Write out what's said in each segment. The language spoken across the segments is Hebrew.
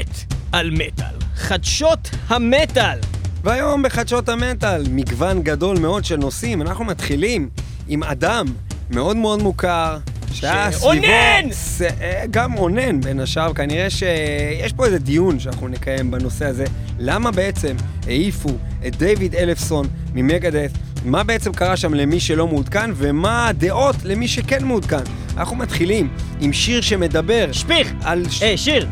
מת על מטל, חדשות המטל. והיום בחדשות המטל, מגוון גדול מאוד של נושאים. אנחנו מתחילים עם אדם מאוד מאוד מוכר, שעונן! גם עונן בין השאר, כנראה שיש פה איזה דיון שאנחנו נקיים בנושא הזה. למה בעצם העיפו את דיוויד אלפסון ממגדף? מה בעצם קרה שם למי שלא מעודכן, ומה הדעות למי שכן מעודכן? אנחנו מתחילים עם שיר שמדבר... שפיך! שיר!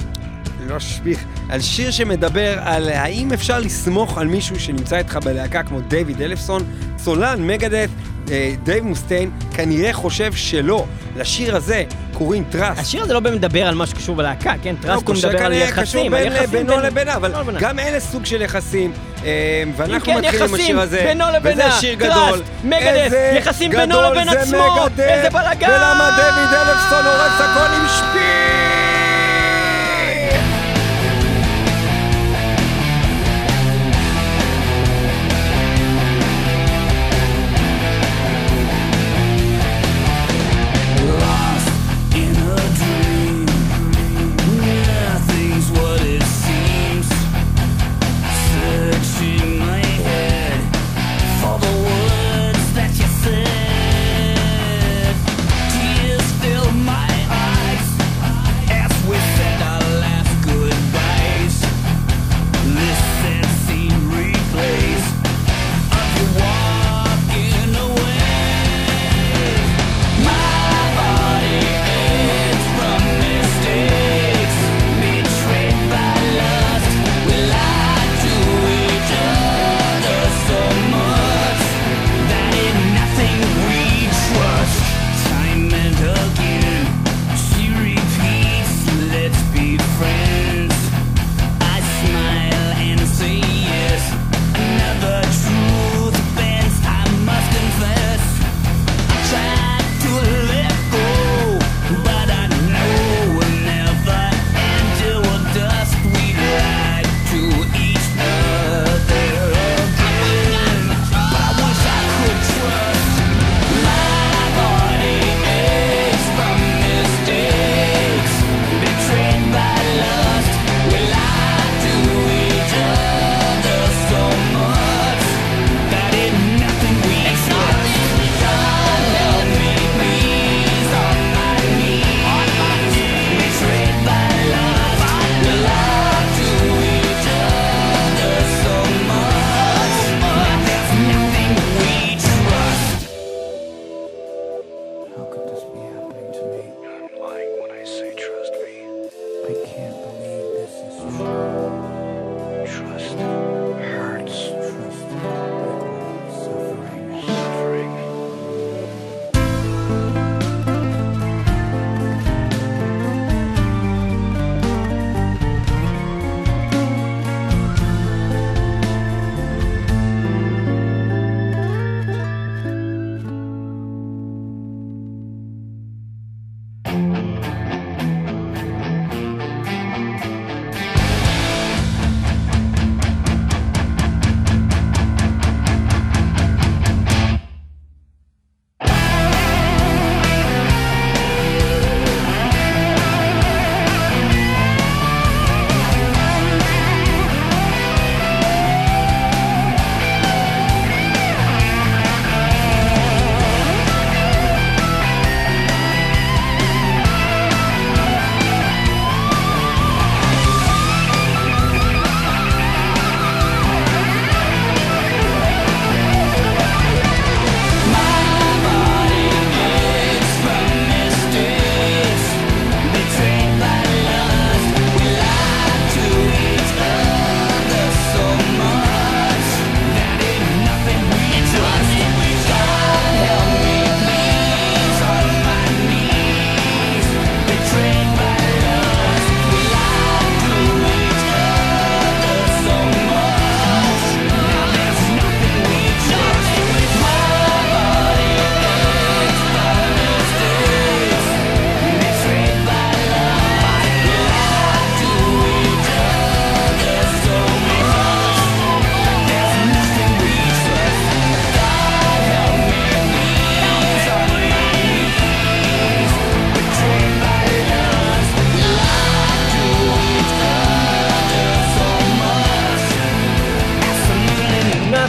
לא שפיך. על שיר שמדבר על האם אפשר לסמוך על מישהו שנמצא איתך בלהקה כמו דיוויד אלפסון, סולן מגדף, דייב מוסטיין כנראה חושב שלא. לשיר הזה קוראים טרס. השיר הזה לא מדבר על מה שקשור בלהקה, כן? טרס הוא מדבר על יחסים. בינו לבינה, אבל גם אלה סוג של יחסים. ואנחנו מתחילים עם השיר הזה. וזה שיר גדול. איזה גדול זה מגדף. ולמה דיוויד אלפסון הורס הכל עם שפיך?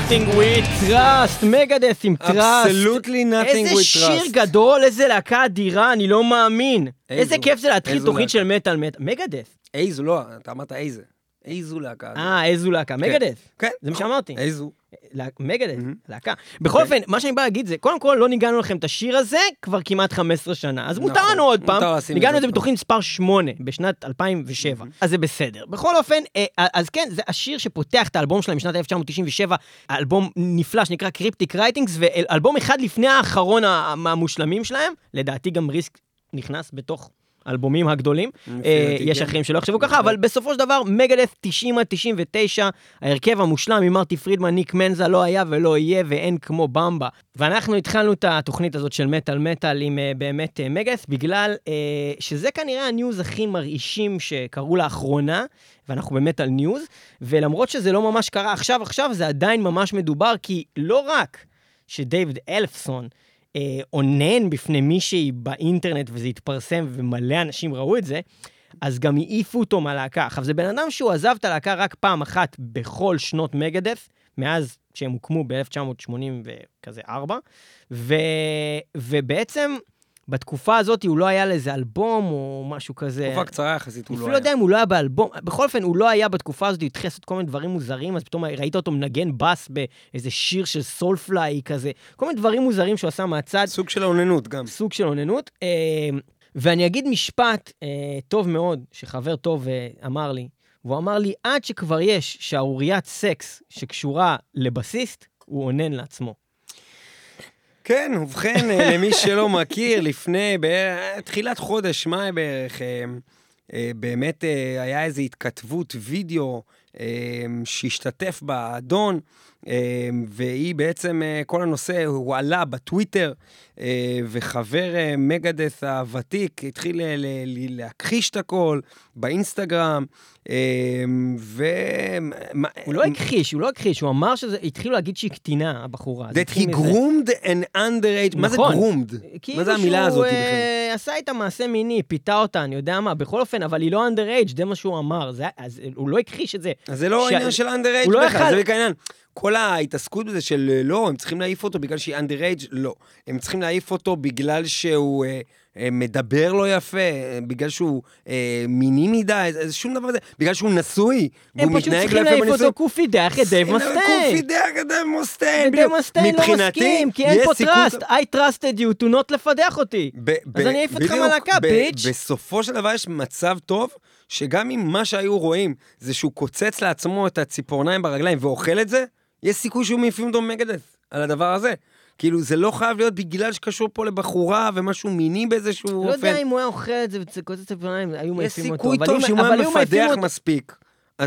Nothing with Trust, Megadeth עם Trust. Absolutely nothing with trust. איזה שיר גדול, איזה להקה אדירה, אני לא מאמין. איזה כיף זה להתחיל תוכנית של מטל מטל. Megadeth. איזו, לא, אתה אמרת איזה. איזו להקה. איזו להקה, Megadeth. כן. זה מה שאמרתי. איזו. Megadeth, להקה. בכל אופן, מה שאני בא להגיד זה, קודם כל לא ניגענו לכם את השיר הזה כבר כמעט 15 שנה, אז מותר לנו עוד פעם, ניגענו את זה בתוכנית מספר 8, בשנת 2007, אז זה בסדר. בכל אופן, אז כן, זה השיר שפותח את האלבום שלהם משנת 1997, אלבום נפלא שנקרא Cryptic Writings, ואלבום אחד לפני האחרון המושלמים שלהם, לדעתי גם ריסק נכנס בתוך אלבומים הגדולים, יש אחרים שלא יחשבו ככה, אבל בסופו של דבר, Megadeth 90-99, ההרכב המושלם, עם מרטי פרידמן, ניק מנזה, לא היה ולא יהיה, ואין כמו במבה. ואנחנו התחלנו את התוכנית הזאת של מטל-מטל עם באמת Megadeth, בגלל שזה כנראה הניוז הכי מרעישים שקראו לאחרונה, ואנחנו במטל ניוז, ולמרות שזה לא ממש קרה עכשיו, זה עדיין ממש מדובר, כי לא רק שדייוויד אלפסון, עונן בפני מישהי באינטרנט וזה התפרסם ומלא אנשים ראו את זה, אז גם העיפו אותו מהלהקה. עכשיו זה בן אדם שהוא עזב את הלהקה רק פעם אחת בכל שנות Megadeth, מאז שהם הוקמו ב-1980 וכזה 4, ובעצם בתקופה הזאת הוא לא היה לאיזה אלבום או משהו כזה. תקופה קצרה יחסית הוא לא היה. אני לא יודע אם הוא לא היה באלבום. בכל אופן, הוא לא היה בתקופה הזאת, הוא התחיל לעשות כל מיני דברים מוזרים, אז פתאום ראית אותו מנגן בס באיזה שיר של סולפליי כזה. כל מיני דברים מוזרים שהוא עשה מהצד. סוג של עוננות גם. סוג של עוננות. ואני אגיד משפט טוב מאוד, שחבר טוב אמר לי, והוא אמר לי, עד שכבר יש שערוריית סקס שקשורה לבסיסט, הוא עונן לעצמו. כן, ובכן, למי שלא מכיר, לפני תחילת חודש מאי בערך, באמת היה איזו התכתבות וידאו שהשתתף באדון, והיא בעצם, כל הנושא הוא עלה בטוויטר, וחבר Megadeth הוותיק התחיל להכחיש את הכל באינסטגרם, הוא לא הכחיש, הוא אמר שזה, התחילו להגיד שהיא קטינה, הבחורה. That he groomed an underage, מה זה groomed? מה זה המילה הזאת? הוא עשה איתה מעשה מיני, פיתה אותה, אני יודע מה, בכל אופן, אבל היא לא underage, זה מה שהוא אמר, הוא לא הכחיש את זה. אז זה לא עניין של underage בכלל, זה בכלל. כל ההתעסקות בזה של לא, הם צריכים להעיף אותו בגלל שהיא underage, לא. הם צריכים להעיף אותו בגלל שהוא מדבר לא יפה, בגלל שהוא מיני מדי, שום דבר זה, בגלל שהוא נשוי, והוא מתנהג לא יפה בניסוי. הם פשוט צריכים להעיף אותו קופי דרך דייב מוסטיין. קופי דרך דייב מוסטיין, בדיוק. דייב מוסטיין לא מסכים, כי אין פה טראסט. I trusted you to not לפדח אותי. אז אני אעיף אותך מלהקה, ביץ'. בסופו של דבר יש מצב טוב, שגם אם מה שהיו רואים זה שהוא קוצץ לעצמו את הציפורניים ברגליים ואוכל את זה, יש סיכוי שהוא מעיפים אותו Megadeth על הדבר הזה. כאילו, זה לא חייב להיות בגלל שקשור פה לבחורה ומשהו מיני באיזשהו אופן. לא יודע אם הוא היה אוכל את זה וקוצץ את הציפורניים, היו מעיפים אותו. יש סיכוי טוב שהוא היה מפדח מספיק.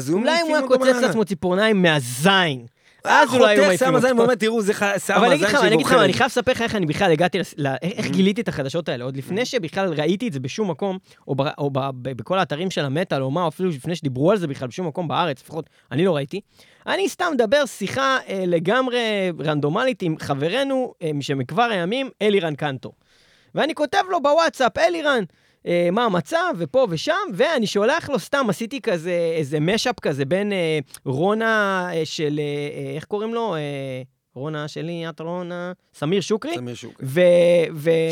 אולי אם הוא היה קוצץ לעצמו ציפורניים מהזין. אז אולי הוא מעיפים אותו. הוא אומר, תראו, זה שיער הזין שבוחרת. אבל אני אגיד לך, אני חייב לספר לך איך אני בכלל הגעתי, איך גיליתי את החדשות האלה, עוד לפני שבכלל ראיתי את זה בשום מקום, או בכל האתרים של המטל, או מה, אפילו לפני שדיברו על זה בכלל בשום מקום בארץ, לפחות אני לא ראיתי. אני סתם מדבר שיחה לגמרי רנדומלית עם חברנו משמכבר הימים, אלירן קנטו. ואני כותב לו בוואטסאפ, אלירן, מה המצב, ופה ושם, ואני שולח לו סתם, עשיתי כזה, איזה משאפ כזה, בין רונה של, איך קוראים לו? רונה שלי, את רונה, סמיר שוקרי. סמיר שוקרי.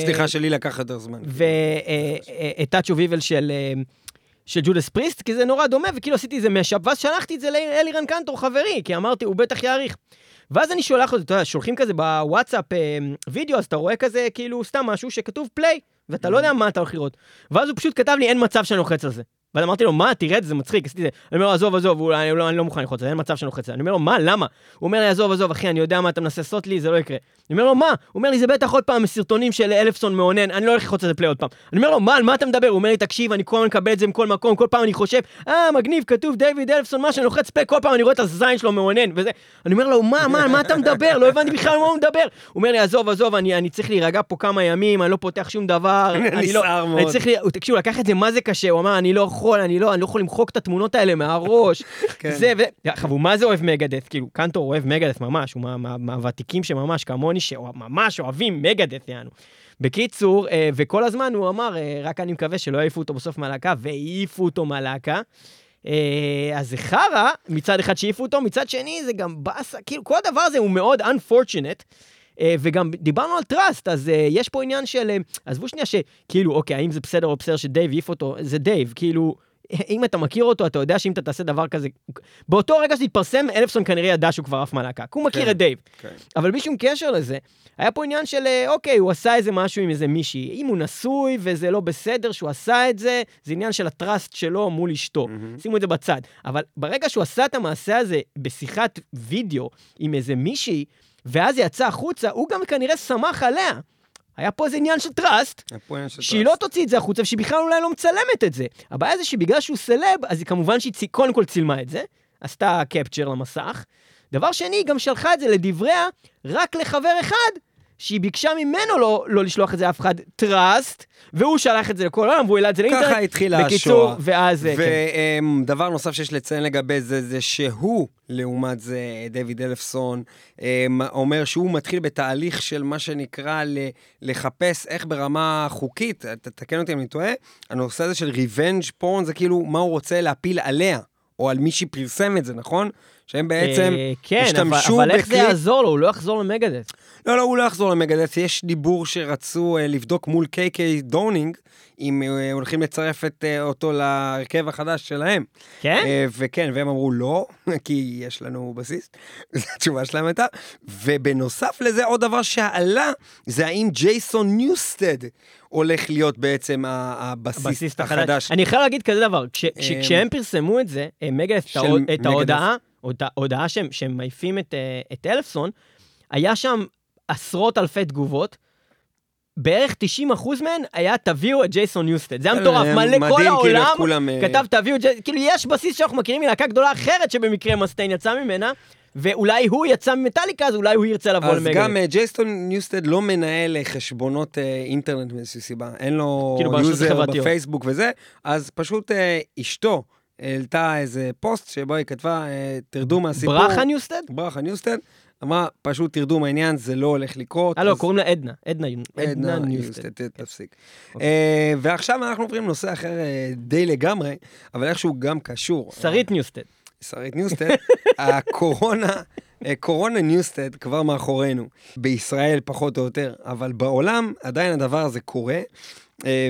סליחה שלי לקח יותר זמן. ותאצ'ו ויבל של ג'ודס פריסט, כי זה נורא דומה, וכאילו עשיתי איזה משאפ, ואז שלחתי את זה לאלירן קנטור חברי, כי אמרתי, הוא בטח יעריך. ואז אני שולח לו, שולחים כזה בוואטסאפ וידאו, אז אתה רואה כזה, כאילו סתם משהו שכתוב פליי, ואתה לא יודע מה אתה הולך לראות. ואז הוא פשוט כתב לי, אין מצב שאני לוחץ על זה. ואז אמרתי לו, מה, תראה, זה מצחיק, עשיתי זה. אני אומר לו, עזוב, אני לא מוכן ללחוץ על זה, אין מצב שאני לוחץ על זה. אני אומר לו, מה, למה? הוא אומר לי, עזוב, אחי, אני יודע מה, אתה מנסה לעשות לי, זה לא יקרה. אני אומר לו, מה? הוא אומר לי, זה בטח עוד פעם מסרטונים של אלפסון מעונן, אני לא הולך ללחוץ על זה פליי עוד פעם. אני אומר לו, מה, על מה אתה מדבר? הוא אומר לי, תקשיב, אני כל פעם מקבל את זה מכל מקום, כל פעם אני חושב, מגניב, כתוב דייוויד אלפסון, מה שאני לוחץ פליי, כל פעם אני רואה את הזין שלו מעונן, וזה. אני אומר לו, מה אתה מדבר? לא הבנתי בכלל מה הוא מדבר. הוא אומר לי, עזוב, אני צריך להירגע פה כמה ימים, אני לא פותח שום דבר, אני צריך, תקשיב, לקח את זה, מה זה קשה? הוא אמר, אני לא יכול למחוק את התמונות האלה מהראש. זה, חבו, מה זה אוהב Megadeth? כאילו, קנטור אוהב Megadeth ממש, הוא מהוותיקים שממש כמוני, שממש אוהבים Megadeth, יענו. בקיצור, וכל הזמן הוא אמר, רק אני מקווה שלא יעיפו אותו בסוף מהלהקה, והעיפו אותו מהלהקה. אז זה חרה, מצד אחד שאיפו אותו, מצד שני זה גם באסה, כאילו כל הדבר הזה הוא מאוד unfortunate, וגם דיברנו על טראסט, אז יש פה עניין של, עזבו שנייה שכאילו, אוקיי, האם זה בסדר או בסדר שדייב יעיף אותו, זה דייב, כאילו, אם אתה מכיר אותו, אתה יודע שאם אתה תעשה דבר כזה, באותו רגע שתתפרסם, אלפסון כנראה ידע שהוא כבר אף מלאקה, הוא מכיר את דייב, אבל בשום קשר לזה, היה פה עניין של, אוקיי, הוא עשה איזה משהו עם איזה מישהי, אם הוא נשוי וזה לא בסדר שהוא עשה את זה, זה עניין של הטראסט שלו מול אשתו, שימו את זה בצד, אבל ברגע שהוא עשה את המעשה הזה בשיחת וידאו עם איזה מישהי, ואז יצא החוצה, הוא גם כנראה שמח עליה, היה פה איזה עניין של טראסט, שהיא לא תוציא את זה החוצה, ושבכלל אולי לא מצלמת את זה. הבעיה זה שבגלל שהוא סלב, אז היא כמובן שהיא קודם כל צילמה את זה, עשתה קפצ'ר למסך. דבר שני, היא גם שלחה את זה לדבריה, רק לחבר אחד, שהיא ביקשה ממנו לא לשלוח את זה אף אחד, טראסט, והוא שלח את זה לכל העולם, והוא העלה את זה לאינטרנט. ככה התחילה השואה. ואז... ודבר נוסף שיש לציין לגבי זה, זה שהוא, לעומת זה, דויד אלפסון, אומר שהוא מתחיל בתהליך של מה שנקרא לחפש איך ברמה חוקית, תתקן אותי אם אני טועה, הנושא הזה של ריבנג' פורן, זה כאילו מה הוא רוצה להפיל עליה, או על מי שפרסם את זה, נכון? שהם בעצם השתמשו אבל איך זה יעזור לו? הוא לא יחזור למגדס. לא, הוא לא יחזור למגדס. יש דיבור שרצו לבדוק מול קיי-קיי דונינג, אם הולכים לצרף את אותו לרכב החדש שלהם. כן? וכן, והם אמרו לא, כי יש לנו בסיס. זו התשובה שלהם הייתה. ובנוסף לזה, עוד דבר שעלה, זה האם ג'ייסון ניוסטד הולך להיות בעצם הבסיס החדש. אני חייב להגיד כזה דבר, כשהם פרסמו את זה, מגדס, את ההודעה, הודעה שהם מעיפים את אלפסון, היה שם עשרות אלפי תגובות, בערך 90% מהן היה תביאו את ג'ייסון ניוסטד, זה היה מטורף, מלא כל העולם, כתב תביאו את ג'ייסון, כאילו יש בסיס שאנחנו מכירים מלהקה גדולה אחרת, שבמקרה מסטיין יצא ממנה, ואולי הוא יצא ממטליקה, אז אולי הוא ירצה לבוא למגדס. אז גם ג'ייסון ניוסטד לא מנהל חשבונות אינטרנט מאיזושהי סיבה, אין לו יוזר בפייסבוק וזה, אז פשוט אשתו, העלתה איזה פוסט שבו היא כתבה, תרדו מהסיפור. ברכה ניוסטד? ברכה ניוסטד. אמרה, פשוט תרדו מהעניין, זה לא הולך לקרות. לא, קוראים לה עדנה. עדנה ניוסטד, תפסיק. ועכשיו אנחנו עוברים לנושא אחר די לגמרי, אבל איכשהו גם קשור. שרית ניוסטד. שרית ניוסטד. הקורונה ניוסטד כבר מאחורינו. בישראל פחות או יותר, אבל בעולם עדיין הדבר הזה קורה.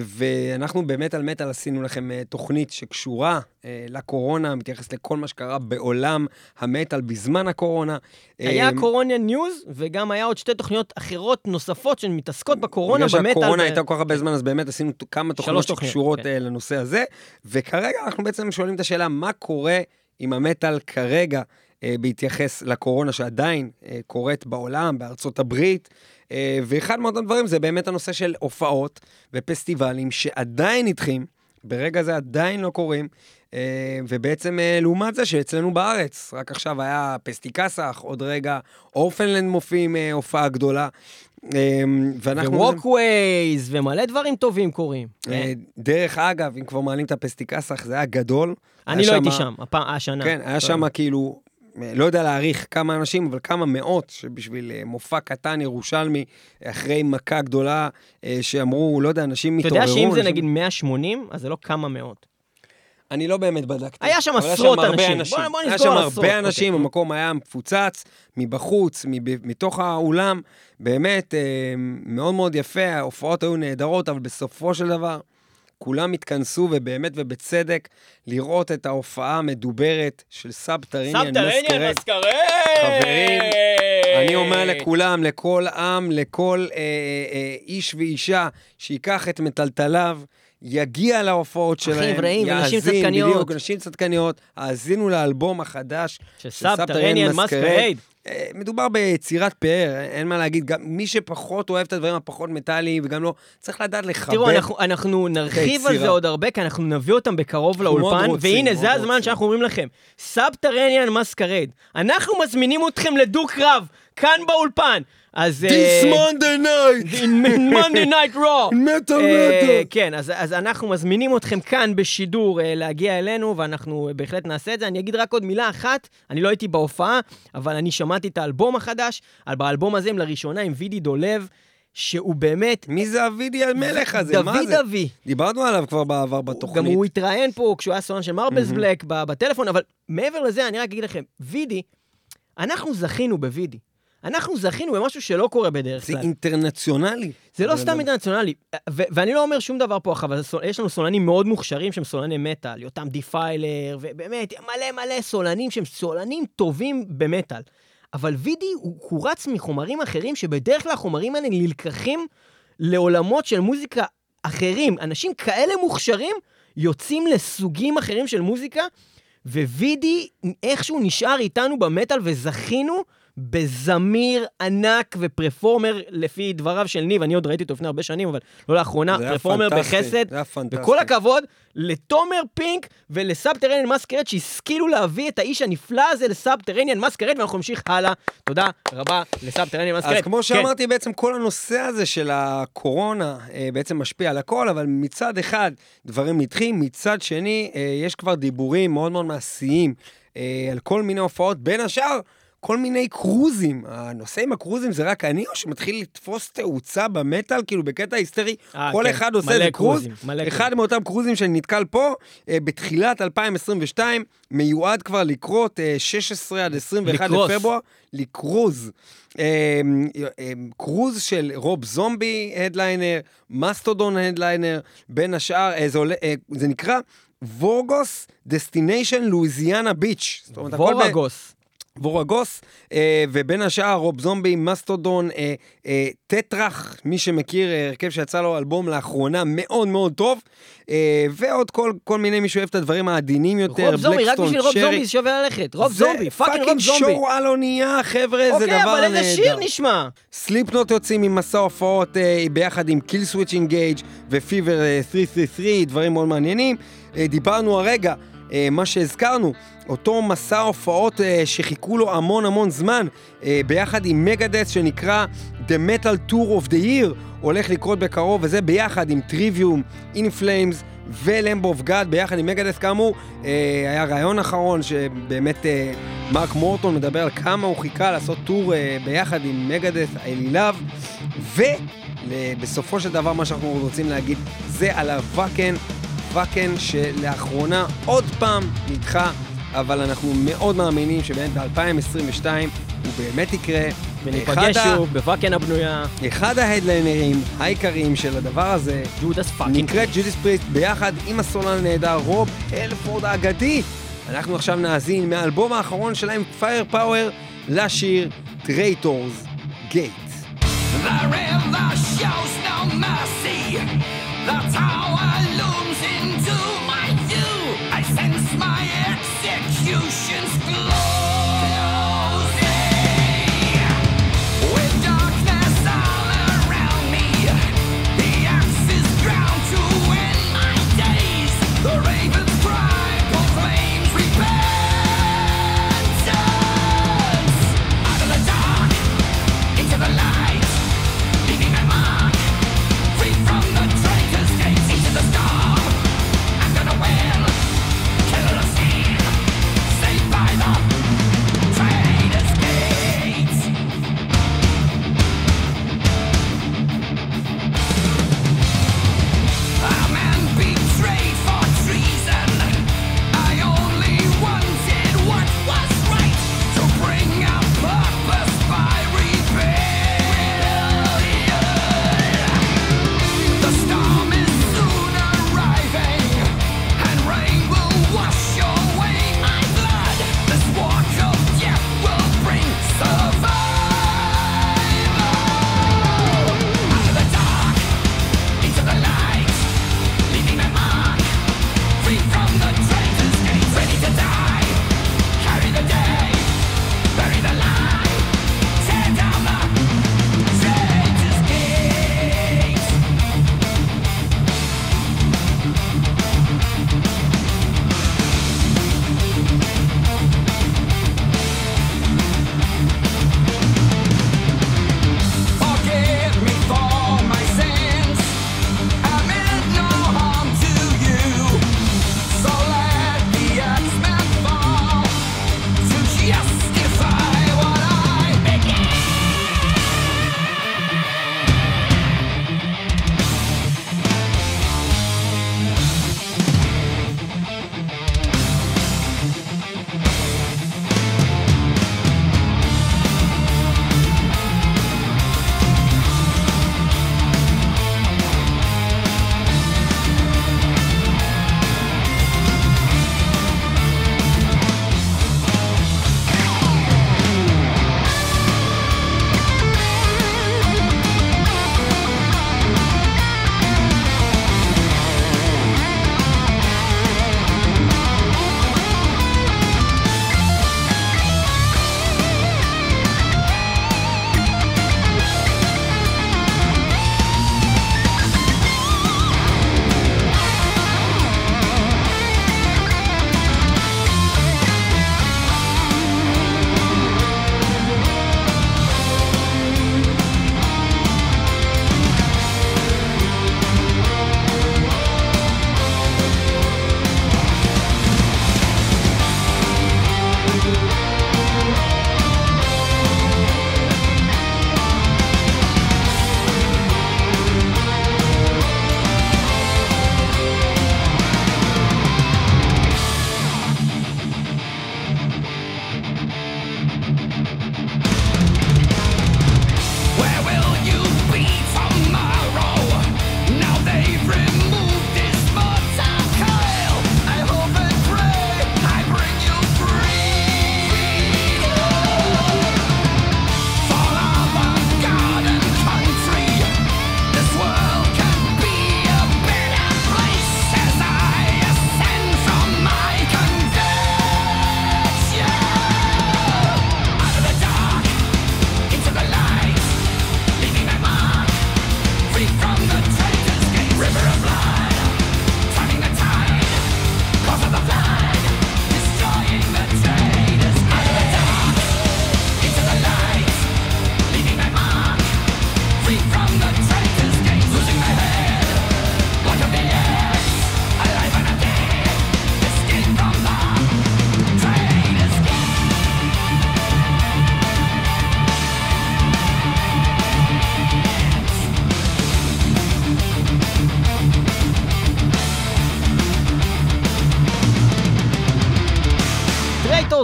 ואנחנו במטל מטל עשינו לכם תוכנית שקשורה לקורונה, מתייחס לכל מה שקרה בעולם המטל בזמן הקורונה. היה קורונה ניוז, וגם היה עוד שתי תוכניות אחרות נוספות שמתעסקות בקורונה במטל. בגלל שהקורונה הייתה כל כך הרבה זמן, אז באמת עשינו כמה תוכניות שקשורות לנושא הזה, וכרגע אנחנו בעצם שואלים את השאלה, מה קורה עם המטל כרגע בהתייחס לקורונה שעדיין קורית בעולם, בארצות הברית, ואחד מאותם דברים זה באמת הנושא של הופעות ופסטיבלים שעדיין נדחים, ברגע זה עדיין לא קורים, ובעצם לעומת זה שאצלנו בארץ, רק עכשיו היה פסטיקסח, עוד רגע אורפנלנד מופיעים הופעה גדולה, ווקווייז ומלא דברים טובים קורים. דרך אגב, אם כבר מעלים את הפסטיקסח, זה היה גדול. אני לא הייתי שם, השנה. כן, היה שם כאילו... לא יודע להעריך כמה אנשים, אבל כמה מאות, שבשביל מופע קטן ירושלמי, אחרי מכה גדולה, שאמרו, לא יודע, אנשים מתעוררו. אתה יודע שאם זה נגיד 180, אז זה לא כמה מאות. אני לא באמת בדקתי. היה שם עשרות אנשים. היה שם הרבה אנשים, המקום היה מפוצץ, מבחוץ, מתוך האולם, באמת מאוד מאוד יפה, ההופעות היו נהדרות, אבל בסופו של דבר, כולם התכנסו, ובאמת ובצדק, לראות את ההופעה המדוברת של סבתרניאן מסקרד. חברים, אני אומר לכולם, לכל עם, לכל איש ואישה, שיקח את מטלטליו, יגיע להופעות שלהם, יאזין, בדיוק, נשים צדקניות, האזינו לאלבום החדש, של סבתרניאן מסקרד. מדובר ביצירת פאר, אין מה להגיד, גם מי שפחות אוהב את הדברים הפחות מטאליים, וגם לא, צריך לדעת לחבר. תראו, אנחנו נרחיב על זה עוד הרבה, כי אנחנו נביא אותם בקרוב לאולפן, והנה, זה הזמן שאנחנו אומרים לכם, סאבטרניאן מסקרד, אנחנו מזמינים אתכם לדו-קרב, כאן באולפן. אז... This Monday night! Monday night raw! Metal metal! כן, אז אנחנו מזמינים אתכם כאן בשידור להגיע אלינו, ואנחנו בהחלט נעשה את זה. אני אגיד רק עוד מילה אחת, אני לא הייתי בהופעה, אבל אני שמעתי את האלבום החדש, באלבום הזה הם לראשונה עם וידי דולב, שהוא באמת... מי זה אבידי המלך הזה? דוד אבי. דיברנו עליו כבר בעבר בתוכנית. גם הוא התראיין פה כשהוא היה סולן של מרבס בלק בטלפון, אבל מעבר לזה אני רק אגיד לכם, וידי, אנחנו זכינו בוידי. אנחנו זכינו במשהו שלא קורה בדרך כלל. זה אינטרנציונלי. זה לא סתם אינטרנציונלי. ואני לא אומר שום דבר פה, אבל יש לנו סולנים מאוד מוכשרים שהם סולני מטל, יותם דיפיילר, ובאמת מלא מלא סולנים שהם סולנים טובים במטל. אבל וידי הוא קורץ מחומרים אחרים, שבדרך כלל החומרים האלה נלקחים לעולמות של מוזיקה אחרים. אנשים כאלה מוכשרים יוצאים לסוגים אחרים של מוזיקה, ווידי איכשהו נשאר איתנו במטל, וזכינו בזמיר ענק ופרפורמר, לפי דבריו של ניב, אני עוד ראיתי אותו לפני הרבה שנים, אבל לא לאחרונה, פרפורמר בחסד, בכל הכבוד, לתומר פינק ולסאבטרניאן מסקרד, שהשכילו להביא את האיש הנפלא הזה לסאבטרניאן מסקרד, ואנחנו נמשיך הלאה, תודה רבה לסאבטרניאן מסקרד. אז כמו שאמרתי, בעצם כל הנושא הזה של הקורונה, בעצם משפיע על הכל, אבל מצד אחד, דברים נדחים, מצד שני, יש כבר דיבורים מאוד מאוד מעשיים, על כל מיני הופעות, בין השאר, כל מיני קרוזים, הנושא עם הקרוזים זה רק אני, או שמתחיל לתפוס תאוצה במטל, כאילו בקטע היסטרי, כל כן. אחד עושה איזה קרוז, אחד מאותם קרוזים שאני נתקל פה, בתחילת 2022, מיועד כבר לקרות 16 עד 21 לפברואר, לקרוז, קרוז של רוב זומבי, הדליינר, מסטודון הדליינר, בין השאר, זה נקרא, וורגוס דסטיניישן לואיזיאנה ביץ', זאת אומרת, וורגוס, וורגוס, ובין השאר רוב זומבי, מסטודון, טטרח, מי שמכיר, הרכב שיצא לו אלבום לאחרונה, מאוד מאוד טוב, ועוד כל מיני מי שאוהב את הדברים העדינים יותר, בלקסטון, שרי. רוב זומבי, רק בשביל רוב זומבי, זה שווה ללכת. רוב זומבי, פאקינג רוב זומבי. פאקינג שור על אונייה, חבר'ה, זה דבר נהדר. אוקיי, אבל איזה שיר נשמע? סליפנוט יוצאים עם מסע הופעות, ביחד עם Killswitch Engage ופיבר 333, דברים מאוד מעניינים. דיברנו הרגע, מה שהזכרנו, אותו מסע הופעות שחיכו לו המון המון זמן, ביחד עם Megadeth שנקרא The Metal Tour of the Year, הולך לקרות בקרוב, וזה ביחד עם Trivium, In Flames ו-Lamb of God, ביחד עם Megadeth כאמור, היה רעיון אחרון שבאמת מרק מורטון מדבר על כמה הוא חיכה לעשות טור ביחד עם Megadeth אליו, ובסופו של דבר מה שאנחנו רוצים להגיד זה על הווקן, וקן שלאחרונה עוד פעם נדחה, אבל אנחנו מאוד מאמינים שבאמת ב-2022 הוא באמת יקרה. וניפגש שוב בווקן הבנויה. אחד ההדליינרים העיקריים של הדבר הזה נקראת ג'ודיס פריסט ביחד עם הסולן הנהדר רוב הלפורד האגדי. אנחנו עכשיו נאזין מהאלבום האחרון שלהם פייר פאוור לשיר טרייטורס גייט. There in the shows no mercy. That's how I looms into my view. I sense my execution's closing. With darkness all around me, the axe is ground to end my days. The raven's cry proclaims repentance. Out of the dark, into the light, leaving my mark, free from the traitors' gate, into the sky.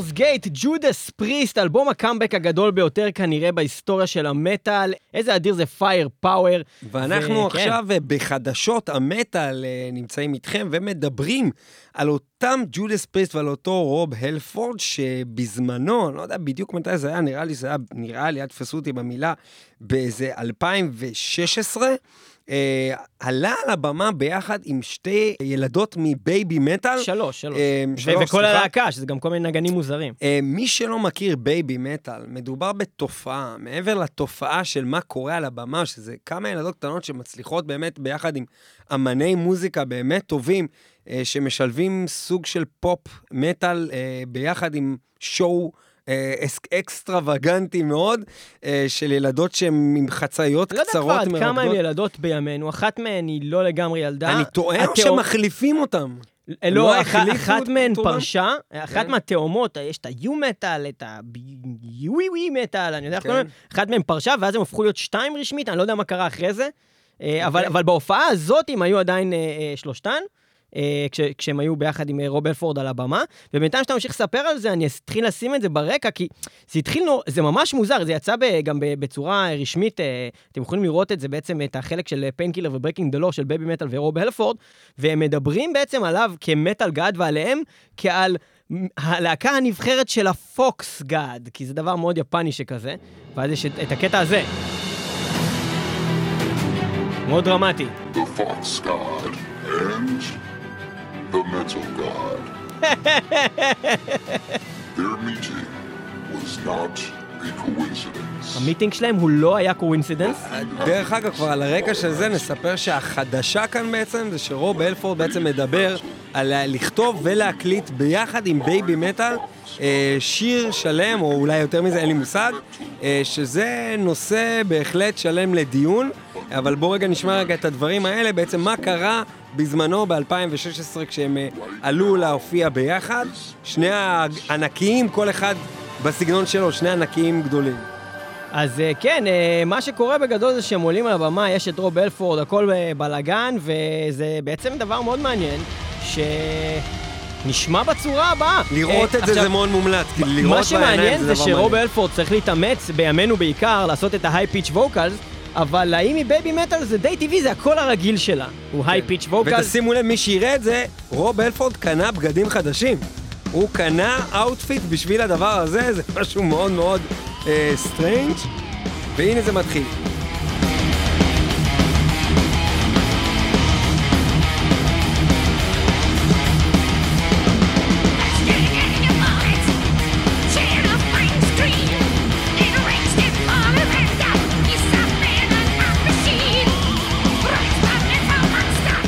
Traitors Gate, Judas Priest, אלבום הקאמבק הגדול ביותר כנראה בהיסטוריה של המטל. איזה אדיר זה Fire Power. ואנחנו עכשיו בחדשות המטל נמצאים איתכם ומדברים על אותם ג'ודס פריסט ועל אותו רוב הלפורד שבזמנו, לא יודע בדיוק מתי זה היה, נראה לי, התפסו אותי במילה, באיזה 2016, עלה על הבמה ביחד עם שתי ילדות מבייבימטל. שלוש. וכל הלהקה, שזה גם כל מיני נגנים מוזרים. מי שלא מכיר בייבימטל, מדובר בתופעה, מעבר לתופעה של מה קורה על הבמה, שזה כמה ילדות קטנות שמצליחות באמת ביחד עם אמני מוזיקה באמת טובים, שמשלבים סוג של פופ-מטל ביחד עם שואו אקסטרווגנטי מאוד של ילדות שהן עם חצאיות קצרות מרקדות. לא יודעת כבר כמה הן ילדות בימינו, אחת מהן היא לא לגמרי ילדה. אני טוען שמחליפים אותם. לא, אחת מהן פרשה, אחת מהתאומות, יש את ה-U-Metal, את ה-U-E-Metal, אני יודע איך קוראים, אחת מהן פרשה, ואז הם הפכו להיות שתיים רשמית, אני לא יודע מה קרה אחרי זה, אבל בהופעה הזאת הם היו עדיין שלושתן, כשהם היו ביחד עם רוב הלפורד על הבמה, ובינתיים שאתה ממשיך לספר על זה, אני אתחיל לשים את זה ברקע, כי זה התחיל, זה ממש מוזר, זה יצא גם בצורה רשמית, אתם יכולים לראות את זה בעצם, את החלק של פיינקילר וברקינג דה לור של בייבי מטל ורוב הלפורד, והם מדברים בעצם עליו כמטל גאד, ועליהם כעל הלהקה הנבחרת של הפוקס גאד, כי זה דבר מאוד יפני שכזה, ואז יש את הקטע הזה. מאוד דרמטי. The Fox God and... The Metal God. Their meeting was not a coincidence. המיטינג שלהם הוא לא היה קווינסידנס? דרך אגב, כבר על הרקע של זה נספר שהחדשה כאן בעצם זה שרוב הלפורד בעצם מדבר על לכתוב ולהקליט ביחד עם בייבי מטל שיר שלם, או אולי יותר מזה, אין לי מושג, שזה נושא בהחלט שלם לדיון, אבל בוא רגע נשמע רגע את הדברים האלה, בעצם מה קרה בזמנו ב-2016 כשהם עלו להופיע ביחד, שני הענקיים, כל אחד בסגנון שלו, שני ענקיים גדולים. אז כן, מה שקורה בגדול זה שהם עולים על הבמה, יש את רוב הלפורד, הכל בלגן, וזה בעצם דבר מאוד מעניין, ש... נשמע בצורה הבאה. לראות את זה זה מאוד מומלץ. מה שמעניין זה שרוב הלפורד צריך להתאמץ, בימינו בעיקר, לעשות את ה-high-pitch vocals, אבל האם היא בייבי מטל זה די טבעי, זה הכל הרגיל שלה. הוא high-pitch vocals. ותשימו לב, מי שיראה את זה, רוב הלפורד קנה בגדים חדשים. הוא קנה אאוטפיט בשביל הדבר הזה, זה משהו מאוד מאוד סטרנג' והנה זה מתחיל.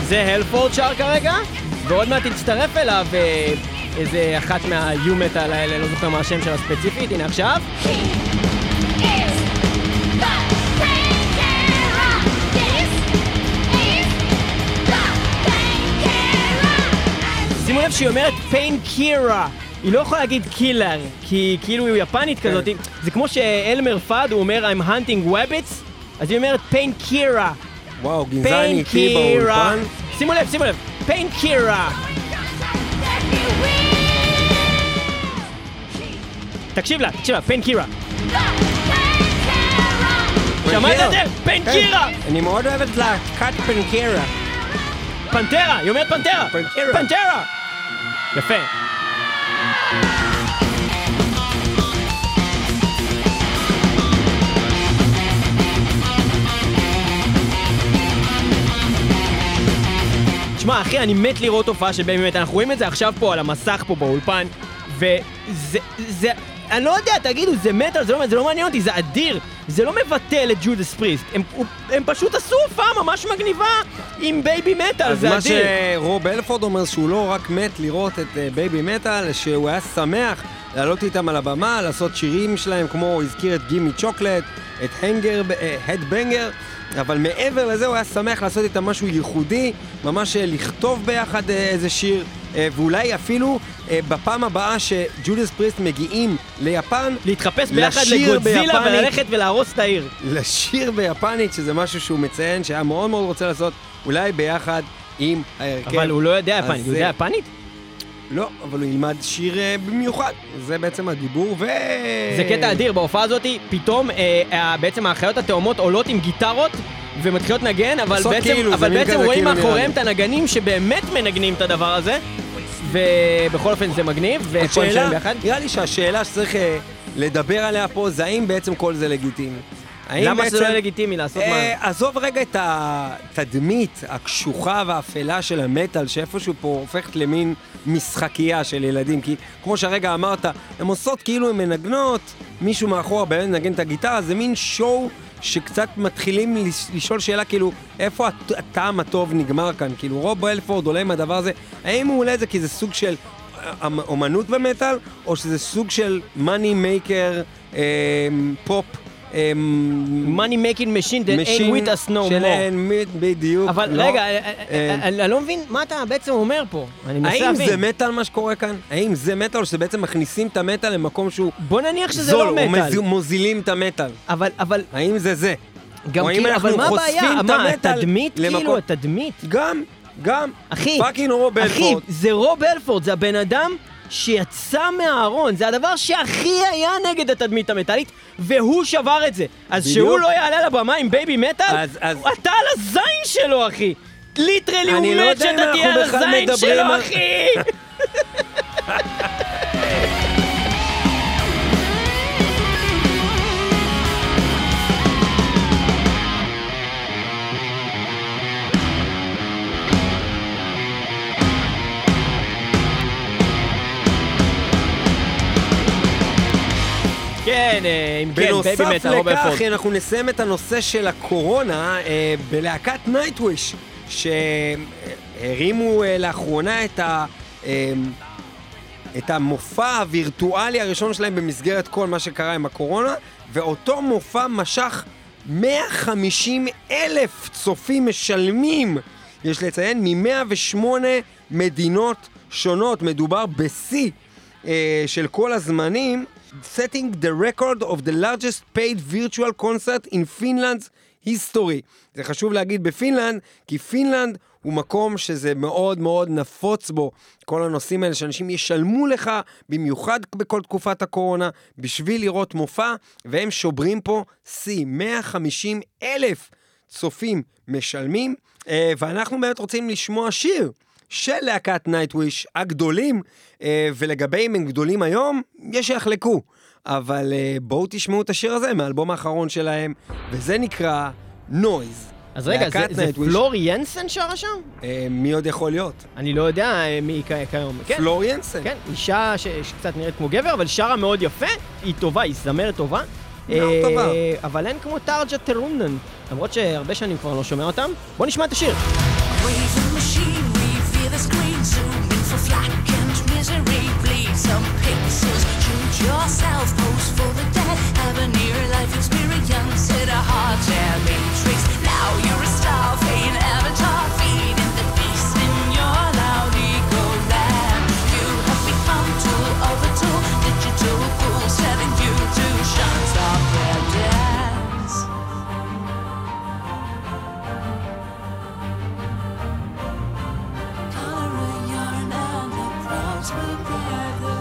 זה הלפורד שר כרגע, ועוד מעט תצטרף אליו איזה אחת מהיומטל האלה, לא זוכר מה השם שלה ספציפית, הנה עכשיו. שימו לב שהיא אומרת פיינקירה, היא לא יכולה להגיד קילר, כי כאילו היא יפנית כזאת, זה כמו שאלמר פאד, הוא אומר I'm hunting rabbits, אז היא אומרת פיינקירה. וואו, גנזני איתי באולפן. שימו לב, פיינקירה. תקשיב לה, פיינקירה. שמעת את זה? פיינקירה! אני מאוד אוהבת להקת פיינקירה. פנטרה, היא אומרת פנטרה. פנטרה! יפה. מה אחי, אני מת לראות תופעה של באמת, אנחנו רואים את זה עכשיו פה על המסך פה באולפן, וזה, אני לא יודע, תגידו, זה מטל, זה לא מעניין אותי, זה אדיר, זה לא מבטל את ג'ודס פריסט, הם פשוט עשו הופעה ממש מגניבה עם בייבי מטל, זה אדיר. אז מה שרוב הלפורד אומר שהוא לא רק מת לראות את בייבי מטל, שהוא היה שמח לעלות איתם על הבמה, לעשות שירים שלהם כמו הוא הזכיר את גימי צ'וקלט, את הדבנגר, אבל מעבר לזה הוא היה שמח לעשות איתם משהו ייחודי, ממש לכתוב ביחד איזה שיר, ואולי אפילו בפעם הבאה שג'ודס פריסט מגיעים ליפן, להתחפש ביחד לגודזילה וללכת ולהרוס את העיר. לשיר ביפנית, שזה משהו שהוא מציין, שהיה מאוד מאוד רוצה לעשות, אולי ביחד עם ההרכב. אבל הוא לא יודע יפנית, הוא יודע יפנית? לא, אבל הוא ילמד שיר במיוחד. זה בעצם הדיבור ו... זה קטע אדיר, בהופעה הזאת פתאום בעצם האחיות התאומות עולות עם גיטרות ומתחילות נגן, אבל בעצם רואים מאחוריהם את הנגנים שבאמת מנגנים את הדבר הזה, ובכל אופן זה מגניב. נראה לי שהשאלה שצריך לדבר עליה פה זה האם בעצם כל זה לגיטימי. למה זה לא לגיטימי לעשות מה? עזוב רגע את התדמית הקשוחה והאפלה של המטל שאיפשהו פה הופכת למין משחקייה של ילדים, כי כמו שהרגע אמרת, הם עושות כאילו הם מנגנות, מישהו מאחורה באמת נגן את הגיטרה, זה מין שואו שקצת מתחילים לשאול שאלה כאילו איפה הטעם הטוב נגמר כאן, כאילו רוב אלפורד עולה עם הדבר הזה, האם הוא עולה את זה כי זה סוג של אומנות במטל, או שזה סוג של money maker פופ, money making machine that ain't with us no more. שאין בדיוק. אבל רגע, אני לא מבין מה אתה בעצם אומר פה. האם זה מטל מה שקורה כאן? האם זה מטל או שבעצם מכניסים את המטל למקום שהוא זול? בוא נניח שזה לא מטל. או מוזילים את המטל. אבל... האם זה זה? או האם אנחנו חושפים את המטל למקום... התדמית? גם. אחי, זה רוב אלפורד, זה הבן אדם שיצא מהארון, זה הדבר שהכי היה נגד התדמית המטלית, והוא שבר את זה. אז בדיוק. שהוא לא יעלה לבמה עם בייבי מטל, אתה על הזין שלו, אחי. ליטרלי הוא מת שאתה תהיה על הזין שלו, אחי. כן, אם כן, בייבי מטל, רוב אפור. בנוסף לכך, אנחנו נסיים את הנושא של הקורונה בלהקת נייטוויש, שהרימו לאחרונה את המופע הווירטואלי הראשון שלהם במסגרת כל מה שקרה עם הקורונה, ואותו מופע משך 150,000 צופים משלמים, יש לציין, מ-108 מדינות שונות, מדובר בסי של כל הזמנים, setting the record of the largest paid virtual concert in Finland's history. זה חשוב להגיד בפינלנד, כי פינלנד הוא מקום שזה מאוד מאוד נפוץ בו. כל הנושאים האלה שאנשים ישלמו לך, במיוחד בכל תקופת הקורונה, בשביל לראות מופע, והם שוברים פה סי, 150,000 צופים משלמים, ואנחנו באמת רוצים לשמוע שיר של להקת נייטוויש הגדולים, ולגבי אם הם גדולים היום, יש שיחלקו, אבל בואו תשמעו את השיר הזה מהאלבום האחרון שלהם, וזה נקרא נויז. אז רגע, זה פלורי ינסן שרה שם? מי עוד יכול להיות? אני לא יודע מי כיום. פלורי ינסן? כן, אישה שקצת נראית כמו גבר, אבל שרה מאוד יפה, היא טובה, היא זמרת טובה, אבל אין כמו טארג'ה טרונן, למרות שהרבה שנים כבר לא שומע אותם. בואו נשמע את השיר. Yourself, pose for the dead, have a near-life experience at a heart share matrix. Now you're a star, playing avatar, feeding the beast in your loud ego land. You have become tool of a tool, digital fools telling you to shun, stop their dance. Color in your and the props prepare the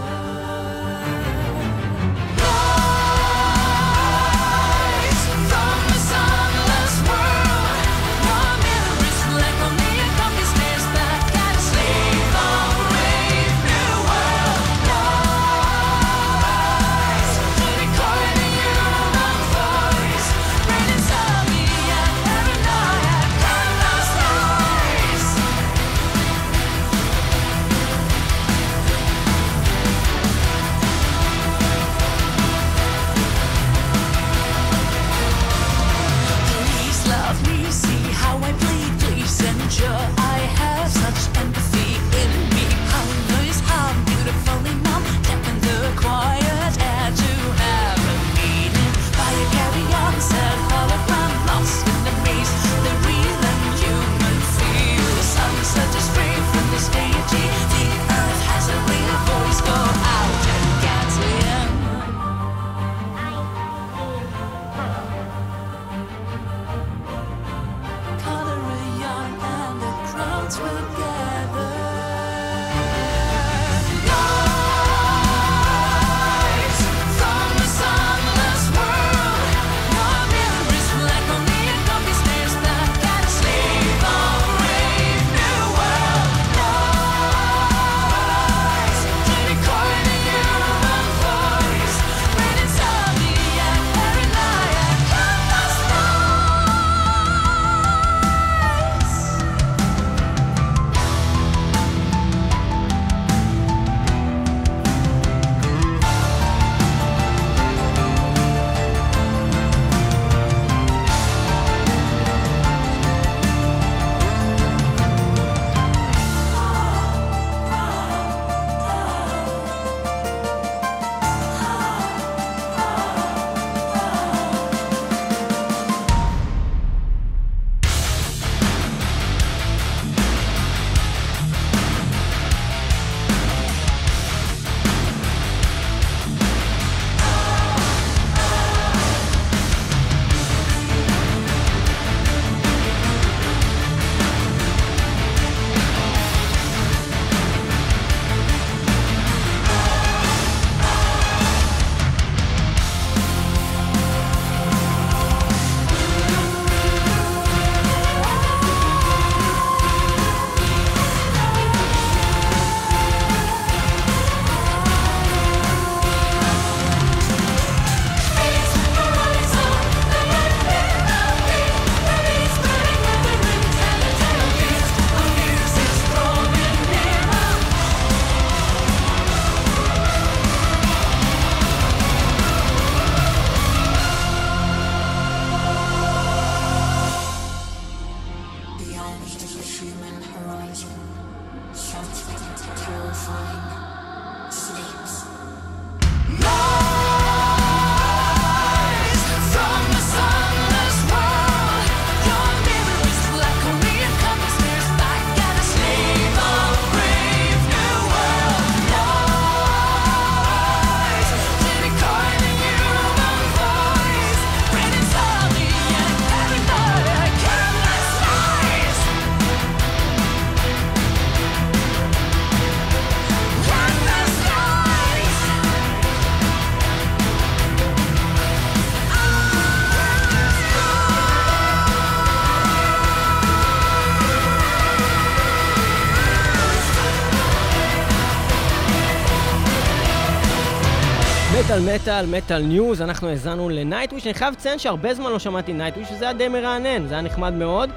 מטל ניוז, אנחנו הזנו לנייטוויש. אני חייב לציין שהרבה זמן לא שמעתי נייטוויש, וזה היה די מרענן, זה היה נחמד מאוד.